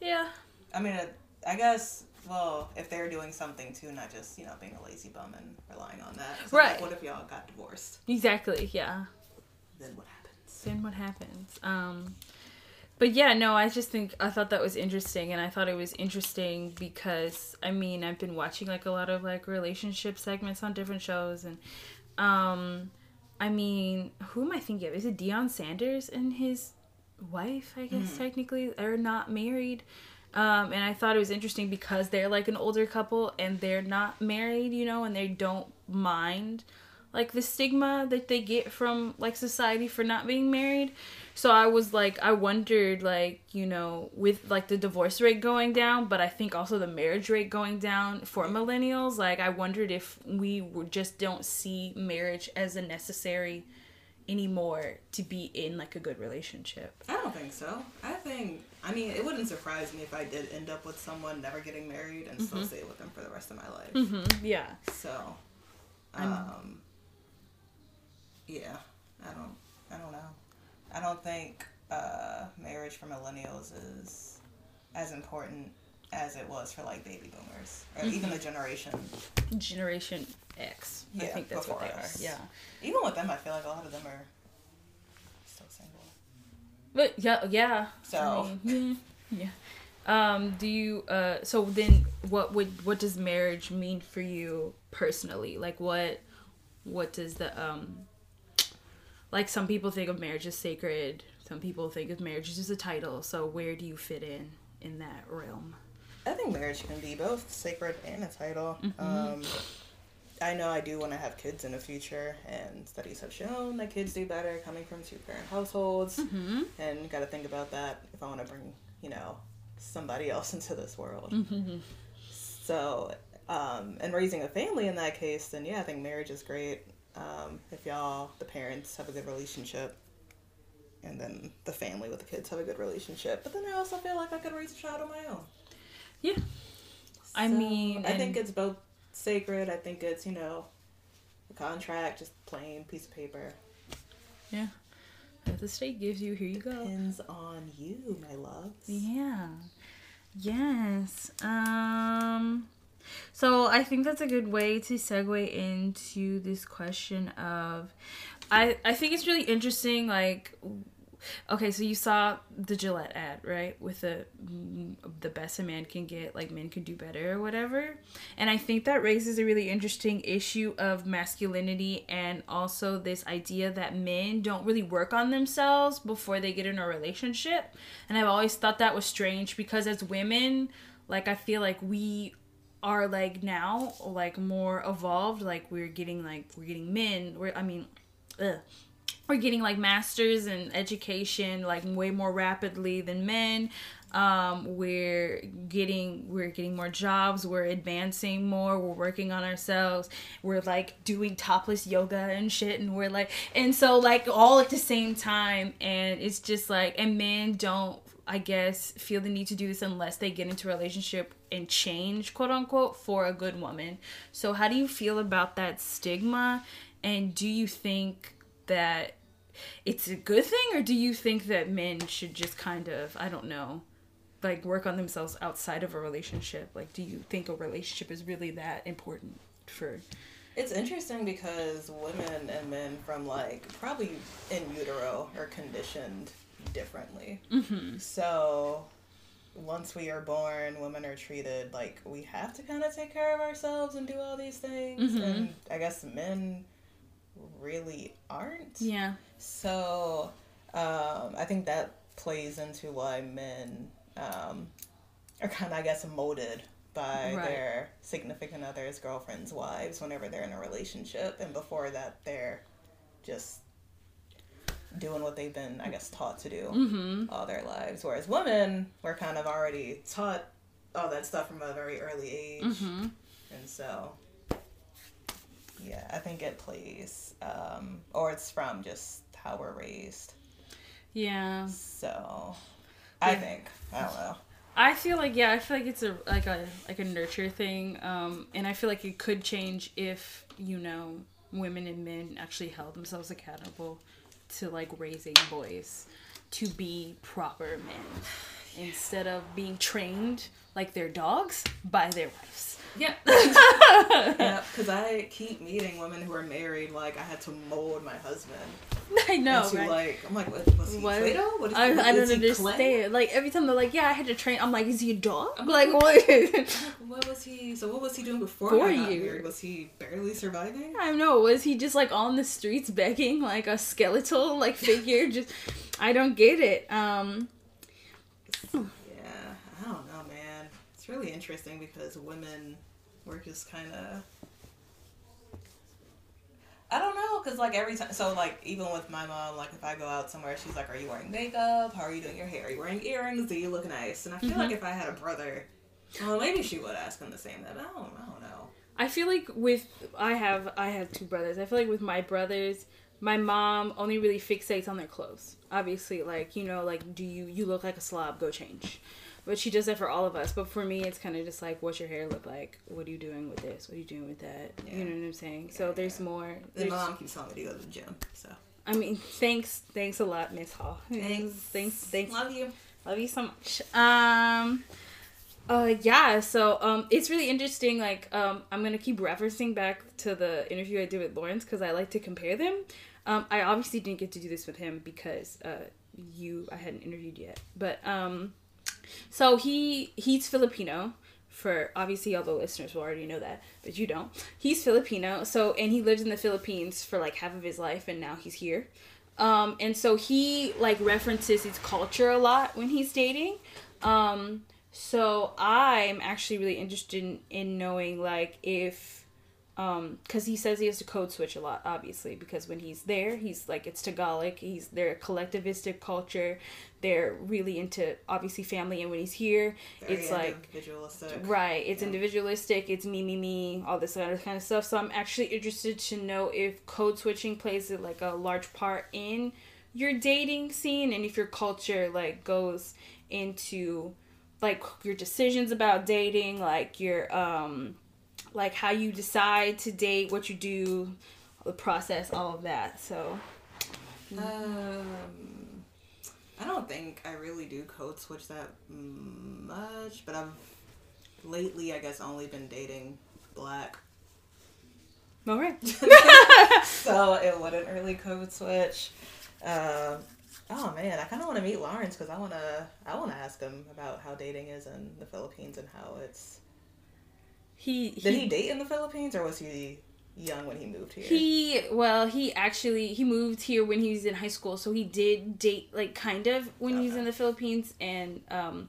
Yeah. I mean, I guess... Well, if they're doing something too, not just, you know, being a lazy bum and relying on that. So, right. Like, what if y'all got divorced? Exactly, yeah. Then what happens? Then what happens? Um, but yeah, no, I just think, I thought that was interesting. And I thought it was interesting because, I mean, I've been watching, like, a lot of, like, relationship segments on different shows. And, um, I mean, who am I thinking of? Is it Deion Sanders and his wife, I guess, mm-hmm. technically? They're not married. Um, and I thought it was interesting because they're, like, an older couple and they're not married, you know, and they don't mind, like, the stigma that they get from, like, society for not being married. So I was, like, I wondered, like, you know, with, like, the divorce rate going down, but I think also the marriage rate going down for millennials, like, I wondered if we just don't see marriage as a necessary anymore to be in, like, a good relationship. I don't think so. I think... I mean, it wouldn't surprise me if I did end up with someone never getting married and mm-hmm. still stay with them for the rest of my life. Mm-hmm. Yeah. So, um, yeah, I don't, I don't know. I don't think uh, marriage for millennials is as important as it was for, like, baby boomers or mm-hmm. even the generation. Generation X. Yeah, I think that's what they us. Are. Yeah. Even with them, I feel like a lot of them are still single. But yeah, yeah. So, I mean, yeah. Um, do you? Uh, so then, what would what does marriage mean for you personally? Like, what what does the um? Like, some people think of marriage as sacred. Some people think of marriage as just a title. So, where do you fit in in that realm? I think marriage can be both sacred and a title. Mm-hmm. Um, I know I do want to have kids in the future, and studies have shown that kids do better coming from two-parent households, mm-hmm. and got to think about that if I want to bring, you know, somebody else into this world. Mm-hmm. So, um, and raising a family in that case, then yeah, I think marriage is great. Um, if y'all, the parents, have a good relationship, and then the family with the kids have a good relationship, but then I also feel like I could raise a child on my own. Yeah. So, I mean... I and... think it's both sacred. I think it's, you know, a contract, just plain piece of paper. Yeah. If the state gives you, here you go. Depends on you, my loves. Yeah. Yes. Um, so I think that's a good way to segue into this question of, I, I think it's really interesting, like, okay, so you saw the Gillette ad, right? With the the best a man can get, like, men can do better or whatever. And I think that raises a really interesting issue of masculinity and also this idea that men don't really work on themselves before they get in a relationship. And I've always thought that was strange because as women, like, I feel like we... are, like, now, like, more evolved. Like, we're getting, like, we're getting men. We're, I mean, ugh. We're getting, like, masters and education, like, way more rapidly than men. Um, we're getting, we're getting more jobs. We're advancing more. We're working on ourselves. We're, like, doing topless yoga and shit. And we're, like, and so, like, all at the same time. And it's just, like, and men don't, I guess, feel the need to do this unless they get into a relationship and change, quote unquote, for a good woman. So how do you feel about that stigma? And do you think that it's a good thing, or do you think that men should just kind of, I don't know, like, work on themselves outside of a relationship? Like, do you think a relationship is really that important for... It's interesting because women and men from, like, probably in utero are conditioned differently. Mm-hmm. So once we are born, women are treated like we have to kind of take care of ourselves and do all these things. Mm-hmm. And I guess men really aren't. Yeah. So Um, I think that plays into why men um, are kind of, I guess, molded by right. their significant others, girlfriends, wives, whenever they're in a relationship. And before that, they're just doing what they've been, I guess, taught to do mm-hmm. all their lives. Whereas women were kind of already taught all that stuff from a very early age. Mm-hmm. And so, yeah, I think it plays, um, or it's from just how we're raised. Yeah. So, I yeah. think, I don't know. I feel like, yeah, I feel like it's a like a like a nurture thing, um, and I feel like it could change if, you know, women and men actually held themselves accountable to, like, raising boys to be proper men yeah. instead of being trained like their dogs by their wives. Yeah. Yeah, because I keep meeting women who are married, like, I had to mold my husband. I know, right? Like, I'm like, what, was he what? Plato? What is, I, I don't understand. Clay? Like, every time they're like, yeah, I had to train. I'm like, is he a dog? I'm like, what? What was he, so what was he doing before For I got you? Married? Was he barely surviving? I don't know. Was he just, like, on the streets begging, like, a skeletal, like, figure? Just, I don't get it. Um. Yeah, I don't know, man. It's really interesting because women were just kind of... I don't know, because, like, every time... So, like, even with my mom, like, if I go out somewhere, she's like, are you wearing makeup? How are you doing your hair? Are you wearing earrings? Do you look nice? And I feel mm-hmm. like if I had a brother, well, maybe she would ask him the same thing. I don't, I don't know. I feel like with... I have I have two brothers. I feel like with my brothers, my mom only really fixates on their clothes. Obviously, like, you know, like, do you... You look like a slob. Go change. But she does that for all of us. But for me, it's kind of just like, what's your hair look like? What are you doing with this? What are you doing with that? Yeah. You know what I'm saying? Yeah, so there's yeah. more. There's... My mom keeps telling me to go to the gym. So I mean, thanks, thanks a lot, Miss Hall. Thanks, thanks, thanks. Love you, love you so much. Um, uh, yeah. So um, it's really interesting. Like um, I'm gonna keep referencing back to the interview I did with Lawrence because I like to compare them. Um, I obviously didn't get to do this with him because uh, you, I hadn't interviewed yet, but um. So he he's Filipino, for obviously all the listeners will already know that, but you don't. He's Filipino, so and he lived in the Philippines for like half of his life, and now he's here. Um, and so he like references his culture a lot when he's dating. Um, so I'm actually really interested in, in knowing like if, um, because he says he has to code switch a lot, obviously, because when he's there, he's like it's Tagalog. He's their collectivistic culture. They're really into obviously family, and when he's here, Very it's like right. It's yeah. individualistic. It's me, me, me, all this other kind of stuff. So I'm actually interested to know if code switching plays like a large part in your dating scene, and if your culture like goes into like your decisions about dating, like your um, like how you decide to date, what you do, the process, all of that. So. Um. I don't think I really do code switch that much, but I've lately, I guess, only been dating black. All right. So it wouldn't really code switch. Uh, oh man, I kind of want to meet Lawrence because I want to. I want to ask him about how dating is in the Philippines and how it's. He, he did he date in the Philippines or was he? Young when he moved here. He, well, he actually, he moved here when he was in high school, so he did date, like, kind of, when okay. he was in the Philippines, and, um,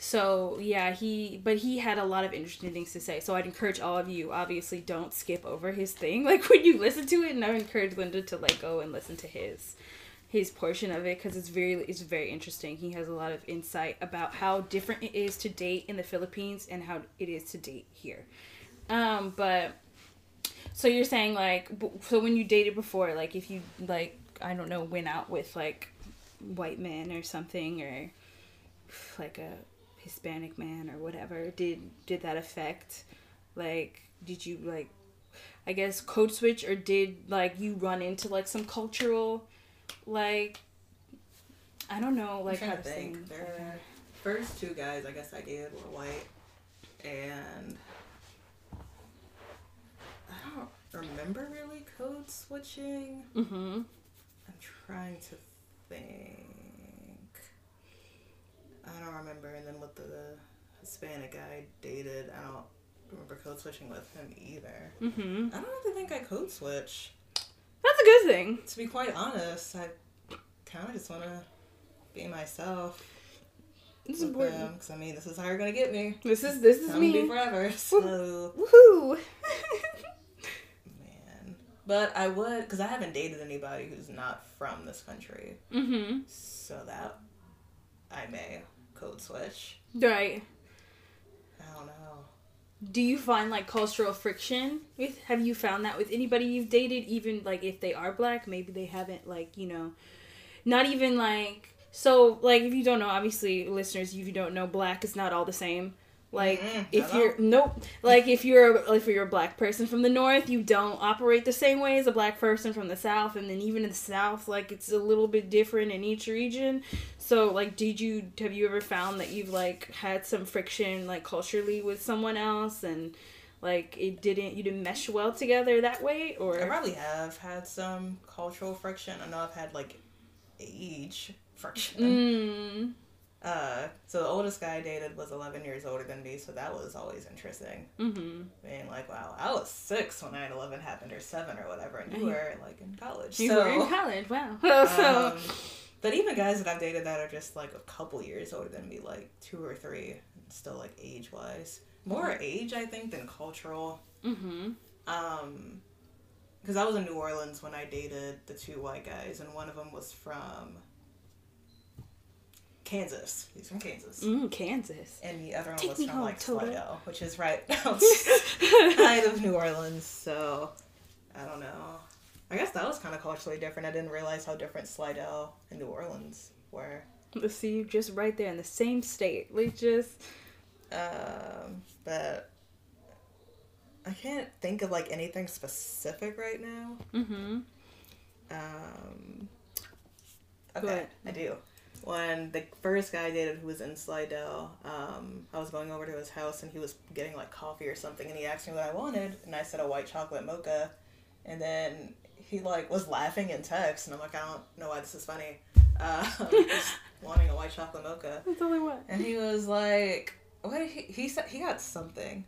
so, yeah, he, but he had a lot of interesting things to say, so I'd encourage all of you, obviously, don't skip over his thing, like, when you listen to it, and I would encourage Linda to, like, go and listen to his, his portion of it, because it's very, it's very interesting. He has a lot of insight about how different it is to date in the Philippines, and how it is to date here, um, but... So you're saying, like, so when you dated before, like, if you, like, I don't know, went out with, like, white men or something, or, like, a Hispanic man or whatever, did did that affect, like, did you, like, I guess, code switch, or did, like, you run into, like, some cultural, like, I don't know, like, how to think. The first two guys, I guess, I did were white, and... I don't remember really code switching. Mm-hmm. I'm trying to think. I don't remember. And then with the Hispanic guy I dated, I don't remember code switching with him either. Mm-hmm. I don't really think I code switch. That's a good thing. To be quite honest, I kind of just want to be myself. It's important. Because, I mean, this is how you're going to get me. This is this is I'm me. I'm going to be forever. So. Woohoo! Man. But I would, because I haven't dated anybody who's not from this country. Mm-hmm. So that I may code switch. Right. I don't know. Do you find, like, cultural friction with, have you found that with anybody you've dated? Even, like, if they are black, maybe they haven't, like, you know, not even, like, so, like, if you don't know, obviously, listeners, if you don't know, black is not all the same. Like, mm-hmm, if you're, all. nope, like, if you're, a, if you're a black person from the north, you don't operate the same way as a black person from the south, and then even in the south, like, it's a little bit different in each region. So, like, did you, have you ever found that you've, like, had some friction, like, culturally with someone else, and, like, it didn't, you didn't mesh well together that way, or? I probably have had some cultural friction. I know I've had, like, age friction. Mm. Uh, so the oldest guy I dated was eleven years older than me, so that was always interesting. Mm-hmm. Being like, wow, I was six when nine eleven happened, or seven or whatever, and you were, like, in college. You so, were in college, wow. So... Um, But even guys that I've dated that are just, like, a couple years older than me, like, two or three, still, like, age-wise. More age, I think, than cultural. Mm-hmm. Um, because I was in New Orleans when I dated the two white guys, and one of them was from Kansas. He's from Kansas. Mm, Kansas. And the other one Take was from, home, like, Slidell, which is right outside of New Orleans, so I don't know. I guess that was kind of culturally different. I didn't realize how different Slidell and New Orleans were. Let's see, you just right there in the same state. We just... Um, but I can't think of, like, anything specific right now. Mm-hmm. Um, okay, I do. When the first guy I dated who was in Slidell, um, I was going over to his house, and he was getting, like, coffee or something, and he asked me what I wanted, and I said a white chocolate mocha, and then... He, like, was laughing in text, and I'm like, I don't know why this is funny. Uh, just wanting a white chocolate mocha. That's only what. And he was like, what did he, he said, he got something.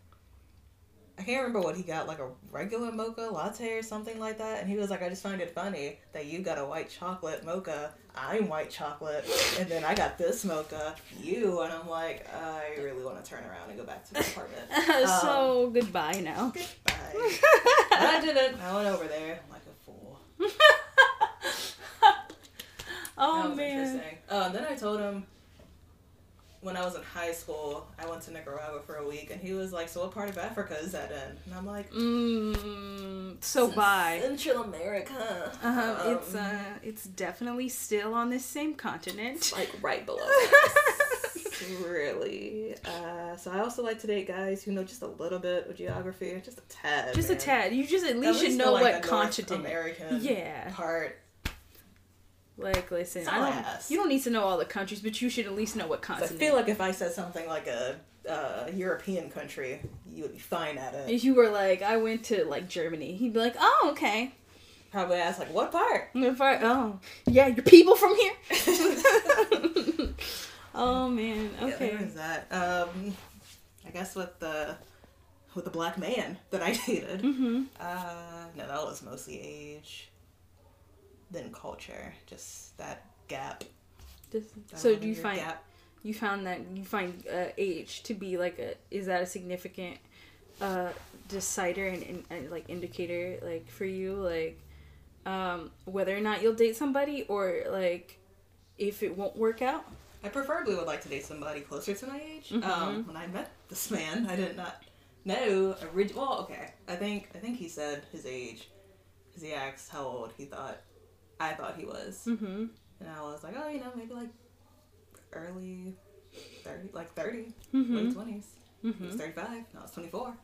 I can't remember what he got, like a regular mocha latte or something like that. And he was like, I just find it funny that you got a white chocolate mocha, I'm white chocolate, and then I got this mocha, you. And I'm like, I really want to turn around and go back to the apartment. Um, so goodbye now. Goodbye. I didn't. I went over there. I'm like, oh, man. Interesting. Uh, then I told him when I was in high school, I went to Nicaragua for a week, and he was like, so what part of Africa is that in? And I'm like, mm, so bye. Central America. Uh-huh. Um, it's, uh, it's definitely still on this same continent. Like right below us. Really. Uh, so I also like to date guys who know just a little bit of geography. Just a tad. Just man. a tad. You just at least, at least should know like what continent. American yeah. part. Like, listen, I don't, you don't need to know all the countries, but you should at least know what continent. So I feel like if I said something like a uh, European country, you would be fine at it. If you were like, I went to, like, Germany, he'd be like, oh, okay. Probably ask, like, what part? What part? Oh. Yeah, your people from here? Oh, man. Okay. Yeah, there was that. Um, I guess with the, with the black man that I dated. Mm-hmm. Uh, no, that was mostly age. Than culture, just that gap. Just, so do you find gap. you found that you find uh, age to be like a is that a significant uh, decider and, and, and like indicator like for you like um, whether or not you'll date somebody or like if it won't work out? I preferably would like to date somebody closer to my age. Mm-hmm. Um, when I met this man, I did not know orig- well, okay, I think I think he said his age because he asked how old he thought. I thought he was. Mm-hmm. And I was like, oh, you know, maybe like early thirty, like thirty, mm-hmm. late twenties. Mm-hmm. He was thirty-five, now it's twenty-four.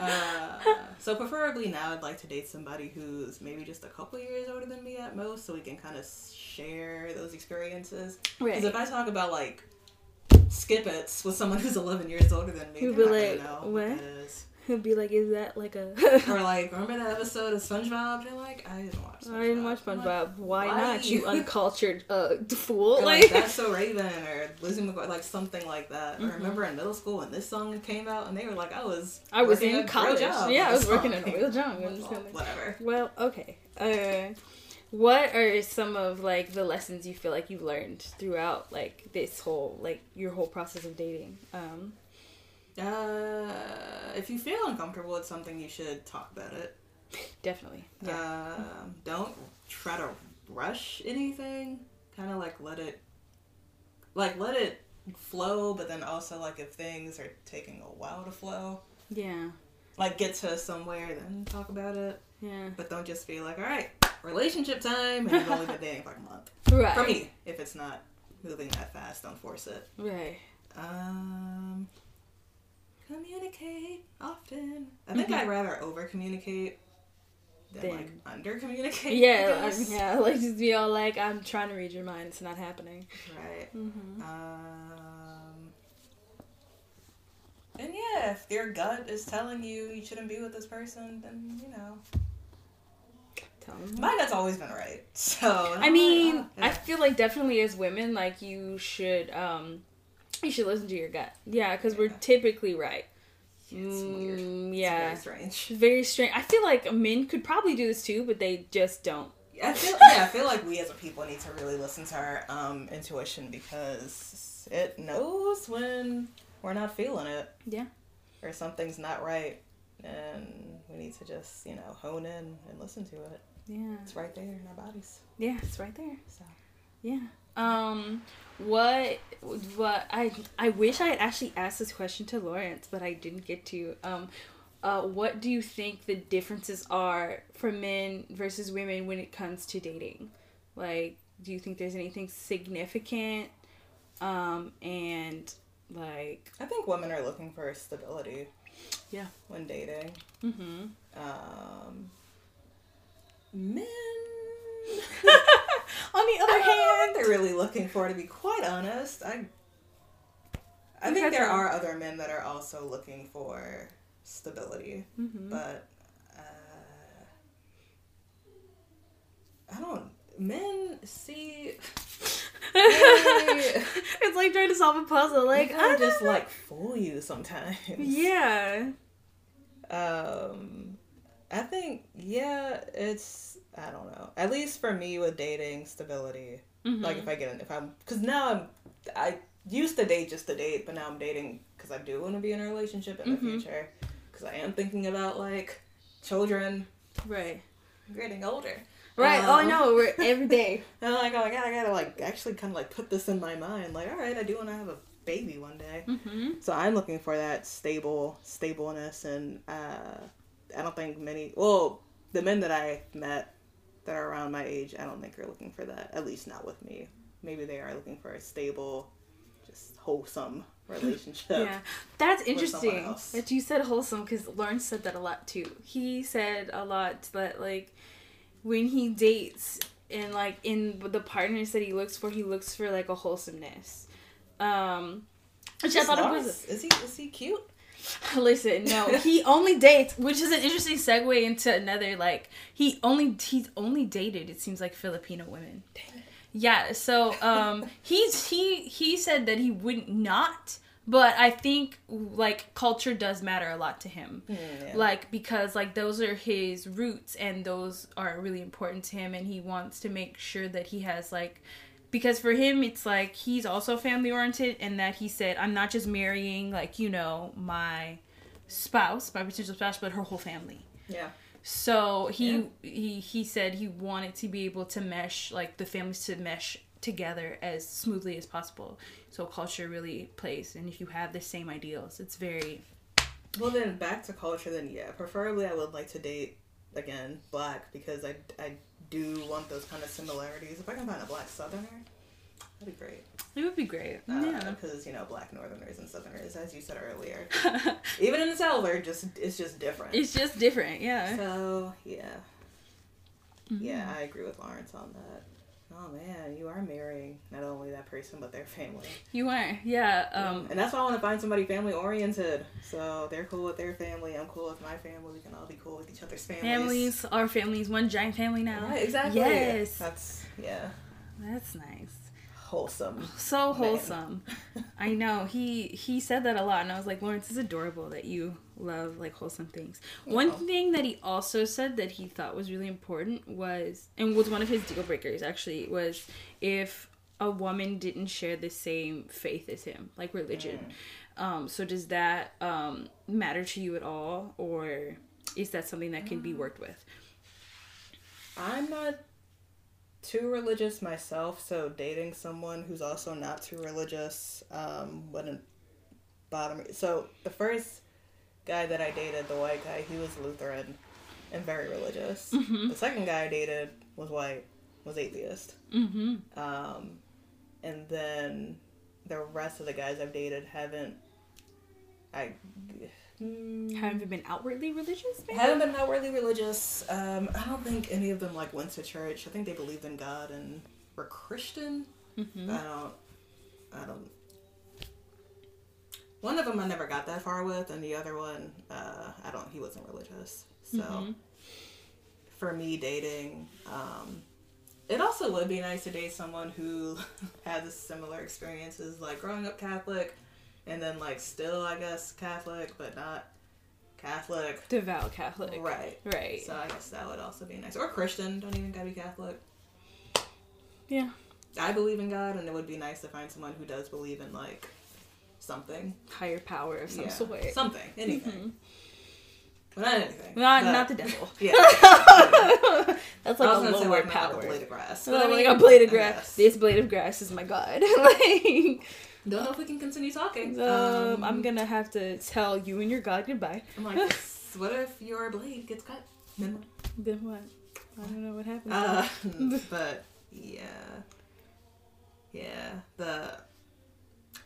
uh, so preferably now I'd like to date somebody who's maybe just a couple years older than me at most so we can kind of share those experiences. Right. Because if I talk about like skip it's with someone who's eleven years older than me, they're not going to know what that is. He'll be like, is that like a... or like, remember that episode of Spongebob? They're like, I didn't watch SpongeBob. I didn't watch SpongeBob. Like, why, why not, you uncultured uh, fool? Like, like, That's So Raven or Lizzie McGuire, like something like that. Mm-hmm. I remember in middle school when this song came out and they were like, I was... I was in college. Yeah, I was working in a real job. Whatever. Well, okay. Uh, what are some of, like, the lessons you feel like you've learned throughout, like, this whole, like, your whole process of dating? Um, uh, if you feel uncomfortable, it's something you should talk about it. Definitely. Yeah. Um, don't try to rush anything. Kind of, like, let it, like, let it flow, but then also, like, if things are taking a while to flow. Yeah. Like, get to somewhere, then talk about it. Yeah. But don't just be like, all right, relationship time, and you've only been dating for like a month. Right. For me, if it's not moving that fast, don't force it. Right. Um, communicate often. I think mm-hmm. I'd rather over-communicate than, then. like, under-communicate. Yeah, I mean, yeah, like, just be all like, I'm trying to read your mind, it's not happening. Right. Mm-hmm. Um, and yeah, if your gut is telling you you shouldn't be with this person, then, you know... My gut's always been right, so I mean, oh, yeah. I feel like definitely as women, like, you should, um, you should listen to your gut, yeah, because yeah. we're typically right. It's weird. Mm, yeah, it's very strange. Very strange. I feel like men could probably do this too, but they just don't. I feel, yeah, I feel like we as a people need to really listen to our um, intuition, because it knows when we're not feeling it, yeah, or something's not right, and we need to just, you know, hone in and listen to it. Yeah. It's right there in our bodies. Yeah, it's right there. So, yeah. Um, what, what, I, I wish I had actually asked this question to Lawrence, but I didn't get to. Um, uh, what do you think the differences are for men versus women when it comes to dating? Like, do you think there's anything significant? Um, and, like... I think women are looking for stability. Yeah. When dating. Mm-hmm. Um... Men, on the other hand, they're really looking for, to be quite honest, I I think there are other men that are also looking for stability, mm-hmm. but uh, I don't, men see, they, it's like trying to solve a puzzle, like, I just know. Like, fool you sometimes. Yeah. Um... I think, yeah, it's, I don't know. At least for me with dating, stability. Mm-hmm. Like, if I get in, if I'm, because now I'm, I used to date just to date, but now I'm dating because I do want to be in a relationship in mm-hmm. the future. Because I am thinking about, like, children. Right. Getting older. Right. Um, oh, I know. We're every day. And I'm like, oh, my God, I gotta, like, actually kind of, like, put this in my mind. Like, all right, I do want to have a baby one day. Mm-hmm. So I'm looking for that stable, stableness and, uh... I don't think many, well, the men that I met that are around my age, I don't think are looking for that, at least not with me. Maybe they are looking for a stable, just wholesome relationship. Yeah, that's interesting that you said wholesome, because Lawrence said that a lot too. He said a lot that, like, when he dates and, like, in the partners that he looks for, he looks for, like, a wholesomeness. Um, which I thought it was. Is he, is he cute? Listen, no, he only dates, which is an interesting segue into another, like, he only, he's only dated, it seems like, Filipino women. Dang it. Yeah, so, um, he's, he, he said that he would not, but I think, like, culture does matter a lot to him. Yeah. Like, because, like, those are his roots, and those are really important to him, and he wants to make sure that he has, like, because for him, it's like, he's also family-oriented, and that he said, I'm not just marrying, like, you know, my spouse, my potential spouse, but her whole family. Yeah. So he, yeah. he he said he wanted to be able to mesh, like, the families to mesh together as smoothly as possible. So culture really plays, and if you have the same ideals, it's very... Well, then, back to culture, then, yeah. Preferably, I would like to date, again, Black, because I... I do want those kind of similarities. If I can find a Black Southerner, that'd be great. It would be great. Uh, yeah. Because, you know, Black Northerners and Southerners, as you said earlier, even in the South, they're just, it's just different. It's just different, yeah. So, yeah. Mm-hmm. Yeah, I agree with Lawrence on that. Oh, man, you are marrying not only that person, but their family. You are, yeah. Um, yeah. And that's why I want to find somebody family-oriented. So they're cool with their family. I'm cool with my family. We can all be cool with each other's families. Families, our families, one giant family now. Right, exactly. Yes. That's, yeah. That's nice. Wholesome. So wholesome. I know. He he said that a lot, and I was like, Lawrence, it's adorable that you love like wholesome things. Yeah. One thing that he also said that he thought was really important was, and was one of his deal breakers actually, was if a woman didn't share the same faith as him, like religion. Mm. Um, so does that um, matter to you at all, or is that something that can mm. be worked with? I'm not too religious myself, so dating someone who's also not too religious um, wouldn't bother me. So the first guy that I dated, the white guy, he was Lutheran and very religious. Mm-hmm. The second guy I dated was white, was atheist. Mm-hmm. Um, and then the rest of the guys I've dated haven't... I... Haven't you been outwardly religious? Maybe? Haven't been outwardly religious. Um, I don't think any of them like went to church. I think they believed in God and were Christian. Mm-hmm. I don't. I don't. One of them I never got that far with, and the other one, uh, I don't. He wasn't religious. So, mm-hmm. for me, dating, um, it also would be nice to date someone who has similar experiences, like growing up Catholic. And then, like, still, I guess, Catholic, but not Catholic. Devout Catholic. Right. Right. So I guess that would also be nice. Or Christian. Don't even gotta be Catholic. Yeah. I believe in God, and it would be nice to find someone who does believe in, like, something. Higher power of some yeah. sort. Something. Anything. Mm-hmm. Well, not anything. Not, but, not the devil. Yeah. That's like a lower say, like, power. Like a blade of grass. Well, I mean, like a blade of grass. This blade of grass is my God. Like... Don't know if we can continue talking. Um, um, I'm gonna have to tell you and your God goodbye. I'm like, what if your blade gets cut? Then what? Then what? I don't know what happens. Uh, but, yeah. Yeah. The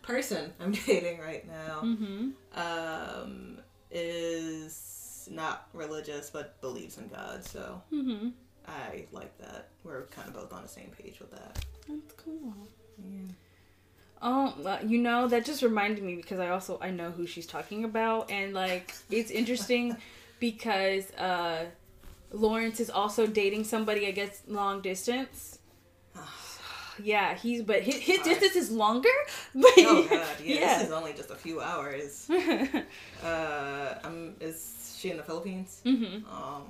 person I'm dating right now mm-hmm. um, is not religious, but believes in God, so mm-hmm. I like that. We're kind of both on the same page with that. That's cool. Yeah. Oh, well, you know, that just reminded me because I also, I know who she's talking about. And, like, it's interesting because uh, Lawrence is also dating somebody, I guess, long distance. Yeah, he's, but his, his distance is longer. But, oh, God, yeah, yeah. This is only just a few hours. uh, I'm, is she in the Philippines? Mm-hmm. Um,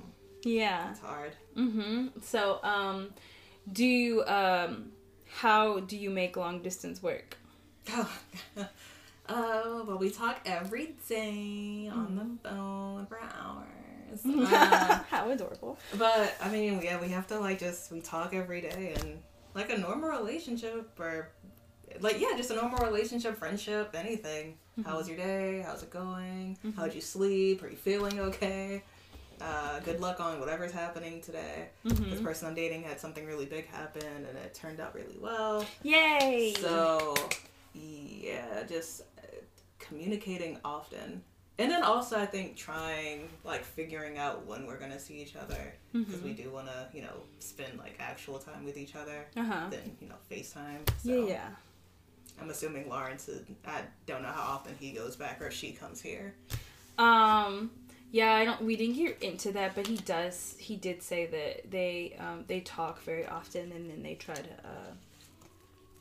yeah. It's hard. Mm-hmm. So, um, do you, um, how do you make long distance work? Oh, uh, well, we talk every day on the phone for hours. Uh, How adorable. But, I mean, yeah, we have to, like, just, we talk every day. And, like, a normal relationship or, like, yeah, just a normal relationship, friendship, anything. Mm-hmm. How was your day? How's it going? Mm-hmm. How'd you sleep? Are you feeling okay? Uh, good luck on whatever's happening today. Mm-hmm. This person I'm dating had something really big happen, and it turned out really well. Yay! So, yeah, just communicating often. And then also, I think, trying, like, figuring out when we're going to see each other. Because mm-hmm. we do want to, you know, spend, like, actual time with each other. Uh-huh. Then, you know, FaceTime. So. Yeah, yeah. I'm assuming Lawrence, is, I don't know how often he goes back or she comes here. Um... Yeah, I don't. We didn't get into that, but he does. He did say that they um, they talk very often, and then they try to uh,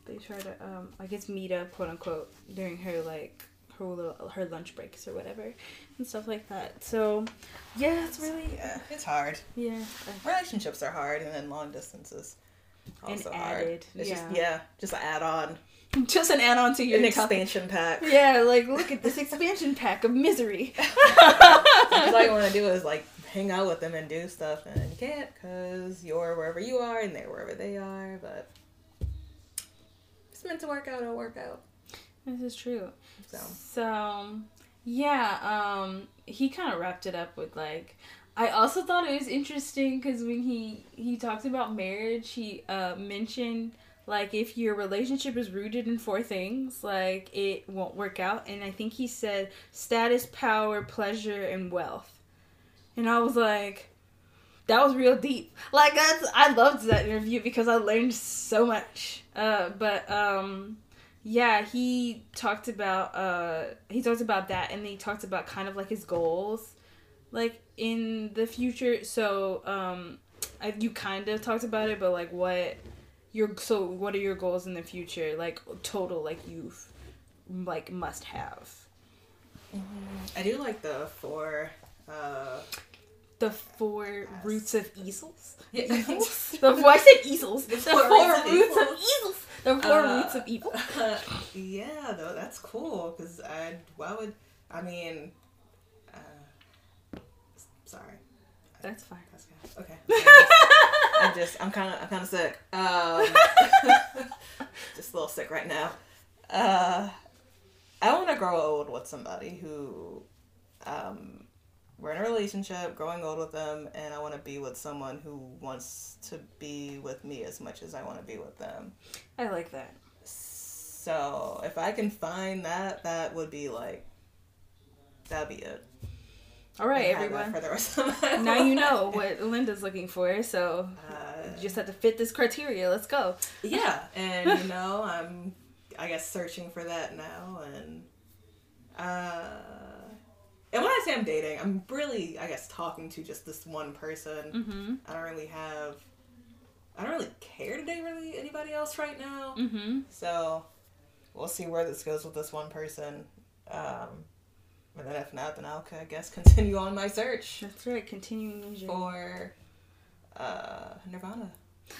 they try to um, I guess meet up, quote unquote, during her like her little, her lunch breaks or whatever, and stuff like that. So yeah, it's really yeah, it's hard. Yeah, relationships are hard, and then long distances also and added, hard. It's yeah, just, yeah, just an add on. Just an add-on to your... An expansion pack. Yeah, like, look at this expansion pack of misery. Because all you want to do is, like, hang out with them and do stuff, and you can't, because you're wherever you are, and they're wherever they are, but it's meant to work out, it'll work out. This is true. So, so yeah, um, he kind of wrapped it up with, like... I also thought it was interesting, because when he, he talked about marriage, he uh, mentioned... Like, if your relationship is rooted in four things, like, it won't work out. And I think he said status, power, pleasure, and wealth. And I was like, that was real deep. Like, that's, I loved that interview because I learned so much. Uh, but, um, yeah, he talked about, uh, he talked about that. And then he talked about kind of, like, his goals, like, in the future. So, um, I, you kind of talked about it, but, like, what... Your, so what are your goals in the future, like total, like you've like must have? Mm-hmm. I do like the four... Uh... The four yes. roots of easels? Yeah, easels? the four, I said easels. The four, the four roots, roots of easels. The four uh, roots of evil. Uh, yeah, though, that's cool. Because I, why would, I mean, uh, sorry. That's fine. That's fine. Okay. I'm just, I'm kind of, I'm kind of sick. Um, just a little sick right now. Uh, I want to grow old with somebody who, um, we're in a relationship, growing old with them, and I want to be with someone who wants to be with me as much as I want to be with them. I like that. So, if I can find that, that would be like, that'd be it. All right, everyone. For the rest of my life. Now you know what Linda's looking for, so uh, you just have to fit this criteria. Let's go. Yeah, and you know, I'm, I guess, searching for that now, and, uh... And when I say I'm dating, I'm really, I guess, talking to just this one person. Mm-hmm. I don't really have, I don't really care to date really anybody else right now. Mm-hmm. So we'll see where this goes with this one person. Um, and then if not, then I'll, I guess, continue on my search. That's right, continuing for uh, Nirvana.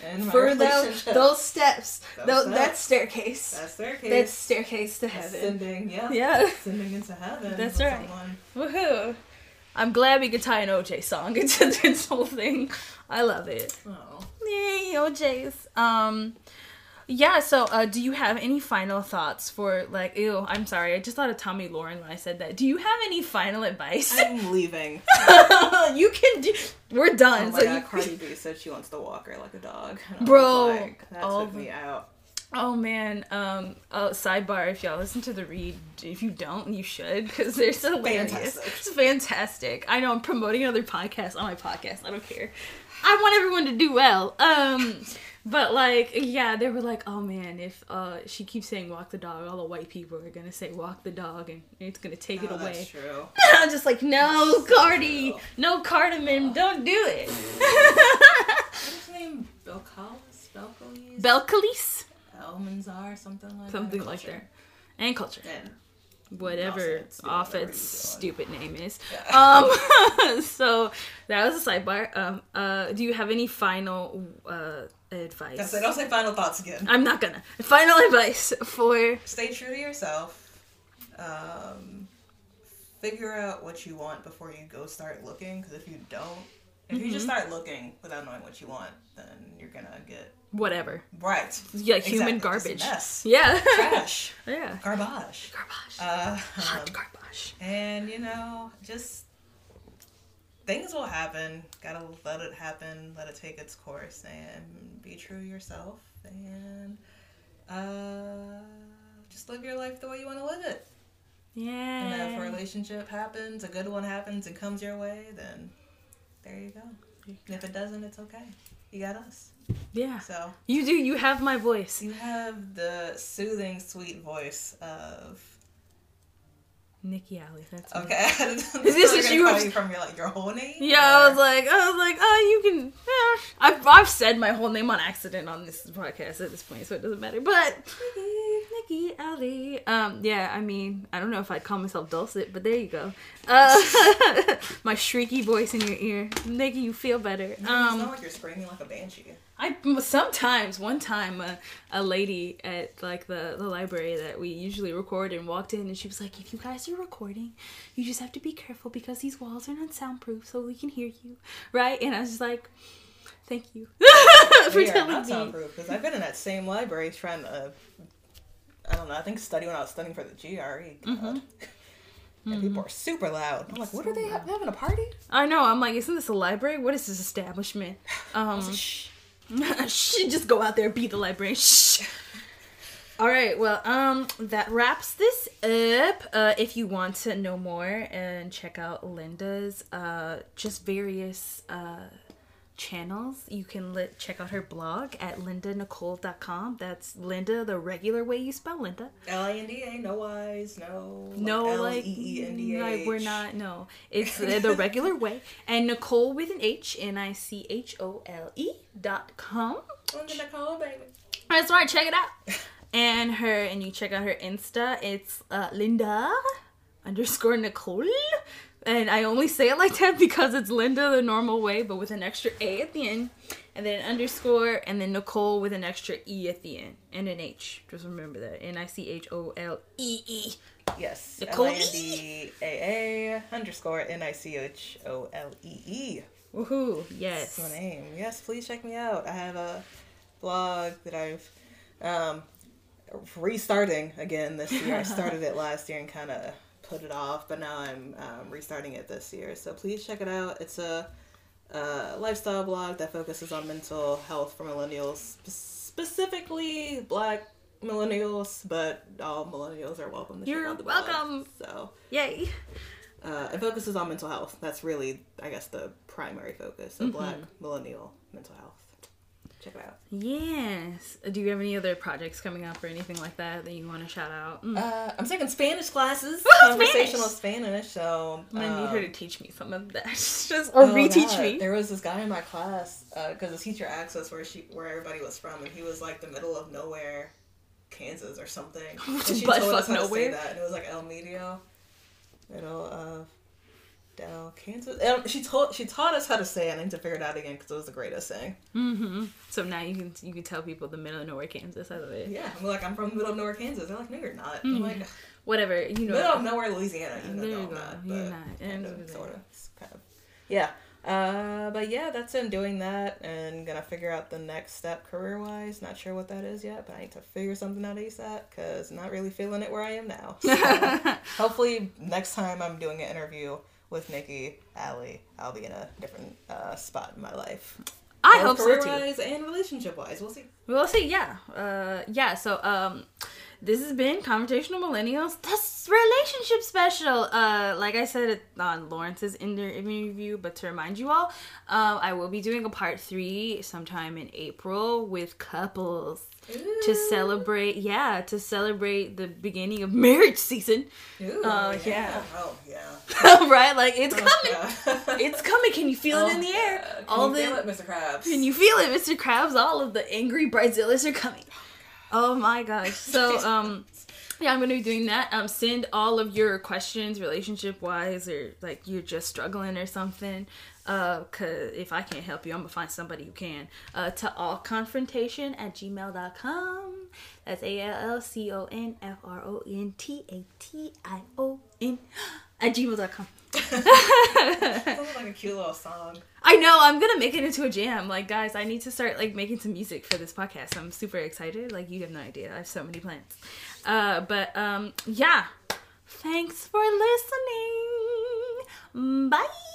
And for those, those steps, those those, steps. That staircase, that staircase, that staircase to heaven, ascending, yeah, yeah, ascending into heaven. That's right. Someone. Woohoo! I'm glad we could tie an O J song into this whole thing. I love it. Oh, yay, O Js. Um, yeah. So, uh, do you have any final thoughts for like? Ew, I'm sorry. I just thought of Tommy Lauren when I said that. Do you have any final advice? I'm leaving. You can do. We're done. Oh my so God, you... Cardi B said she wants to walk her like a dog. And bro, like, that oh, took me out. Oh man. Um. Oh, sidebar. If y'all listen to The Read, if you don't, you should because they're so hilarious. Fantastic. It's fantastic. I know. I'm promoting another podcast on my podcast. I don't care. I want everyone to do well. Um. But like, yeah, they were like, oh man, if uh she keeps saying walk the dog, all the white people are gonna say walk the dog and it's gonna take oh, it away. That's true. I'm just like, no, that's Cardi, so no cardamom, oh. Don't do it. What's his name? Belcalis? Belcalis? Belcalis? Elmanzar, something like something that. Something like that. And culture. And whatever Offit's stupid name is. Yeah. Um, so that was a sidebar. Um, uh, do you have any final uh advice? That's it. Don't say final thoughts again. I'm not gonna. Final advice for stay true to yourself. Um, figure out what you want before you go start looking. Because if you don't, if mm-hmm. you just start looking without knowing what you want, then you're gonna get whatever. Right. Yeah, exactly. Human garbage. Mess. Yeah. Trash. Yeah. Garbage. Garbage. Uh, Hot um, garbage. And you know, just things will happen. Gotta let it happen. Let it take its course, and be true to yourself, and uh, just live your life the way you want to live it. Yeah. And if a relationship happens, a good one happens, and comes your way, then there you go. And if it doesn't, it's okay. You got us. Yeah. So you do. You have my voice. You have the soothing, sweet voice of Nikki Alley. That's okay. I is this what you were from your like your whole name? Yeah, or... I was like, I was like, oh, you can. Yeah. I've I've said my whole name on accident on this podcast at this point, so it doesn't matter. But Nikki, Nikki Alley. Um, yeah. I mean, I don't know if I'd call myself dulcet, but there you go. Uh, my shrieky voice in your ear, Nikki. You feel better. No, um, it's not like you're screaming like a banshee. I sometimes one time a, a lady at like the, the library that we usually record in walked in and she was like, if you guys are recording, you just have to be careful because these walls are not soundproof so we can hear you, right? And I was just like, thank you for we telling me. Not soundproof because I've been in that same library trying to I don't know I think study when I was studying for the G R E. God. Mm-hmm. And mm-hmm. people are super loud. I'm like, what are they ha- having a party? I know. I'm like, isn't this a library? What is this establishment? Um. She just go out there, be the librarian. Shh. All right, well, um, that wraps this up. Uh, if you want to know more and check out Linda's uh, just various uh, channels, you can li- check out her blog at linda nicole dot com. That's Linda the regular way you spell Linda. L I N D A, no Y's, no, no like L E E N D A. Like we're not, no. It's the regular way. And Nicole with an H, N I C H O L E dot com. Linda Nicole, baby. That's right, check it out. And her, and you check out her Insta. It's uh, Linda underscore Nicole. And I only say it like that because it's Linda the normal way, but with an extra A at the end, and then an underscore, and then Nicole with an extra E at the end, and an H. Just remember that. N I C H O L E E. Yes. Nicole. L I N D A A underscore N I C H O L E E. Woohoo. Yes. That's my name. Yes, please check me out. I have a blog that I've um, restarting again this year. I started it last year and kind of put it off, but now I'm um, restarting it this year, so please check it out. It's a, a lifestyle blog that focuses on mental health for millennials, specifically Black millennials, but all millennials are welcome to. You're check out the blog, welcome. So yay. Uh, it focuses on mental health. That's really, I guess, the primary focus of mm-hmm. Black millennial mental health. Check it out. Yes. Do you have any other projects coming up or anything like that that you want to shout out? Mm. Uh, I'm taking Spanish classes. Ooh, conversational Spanish. Spanish so um, I need her to teach me some of that, just or oh reteach God. me. There was this guy in my class because uh, the teacher asked us where she, where everybody was from, and he was like the middle of nowhere, Kansas or something. And she told us how nowhere. to say that, and it was like El Medio, middle of. Del, Kansas. And she told she taught us how to say it. I need to figure it out again because it was the greatest thing. Mm-hmm. So now you can you can tell people the middle of nowhere Kansas. I love it. Yeah, I'm like I'm from the middle of nowhere Kansas. They're like, no, you're not. Mm-hmm. I'm like, whatever. You know, middle of nowhere Louisiana. Even there though you go. I'm not, you're not. Kind of, sort of, kind of. Yeah. Uh, but yeah, that's in doing that and gonna figure out the next step career wise. Not sure what that is yet, but I need to figure something out ASAP because I'm not really feeling it where I am now. So hopefully next time I'm doing an interview with Nikki Alley, I'll be in a different uh, spot in my life. I Both hope so too. Career-wise and relationship-wise, we'll see. We'll see, yeah, uh, yeah. So um, this has been Confrontational Millennials, this relationship special. Uh, like I said on Lawrence's interview, but to remind you all, um, I will be doing a part three sometime in April with couples. Ooh. To celebrate, yeah, to celebrate the beginning of marriage season. Ooh, uh, yeah. yeah. Oh, yeah. Right? Like, it's coming. Oh, it's coming. Can you feel oh, it in the air? Yeah. Can all you the, feel it, Mister Krabs? Can you feel it, Mister Krabs? All of the angry bridezillas are coming. Oh, my gosh. So, um... yeah, I'm going to be doing that. Um, send all of your questions relationship-wise or, like, you're just struggling or something. Uh, cause if I can't help you, I'm going to find somebody who can. Uh, to allconfrontation at gmail dot com. That's A L L C O N F R O N T A T I O N at gmail dot com. That sounds like a cute little song. I know. I'm going to make it into a jam. Like, guys, I need to start, like, making some music for this podcast. I'm super excited. Like, you have no idea. I have so many plans. Uh, but, um, yeah. Thanks for listening. Bye.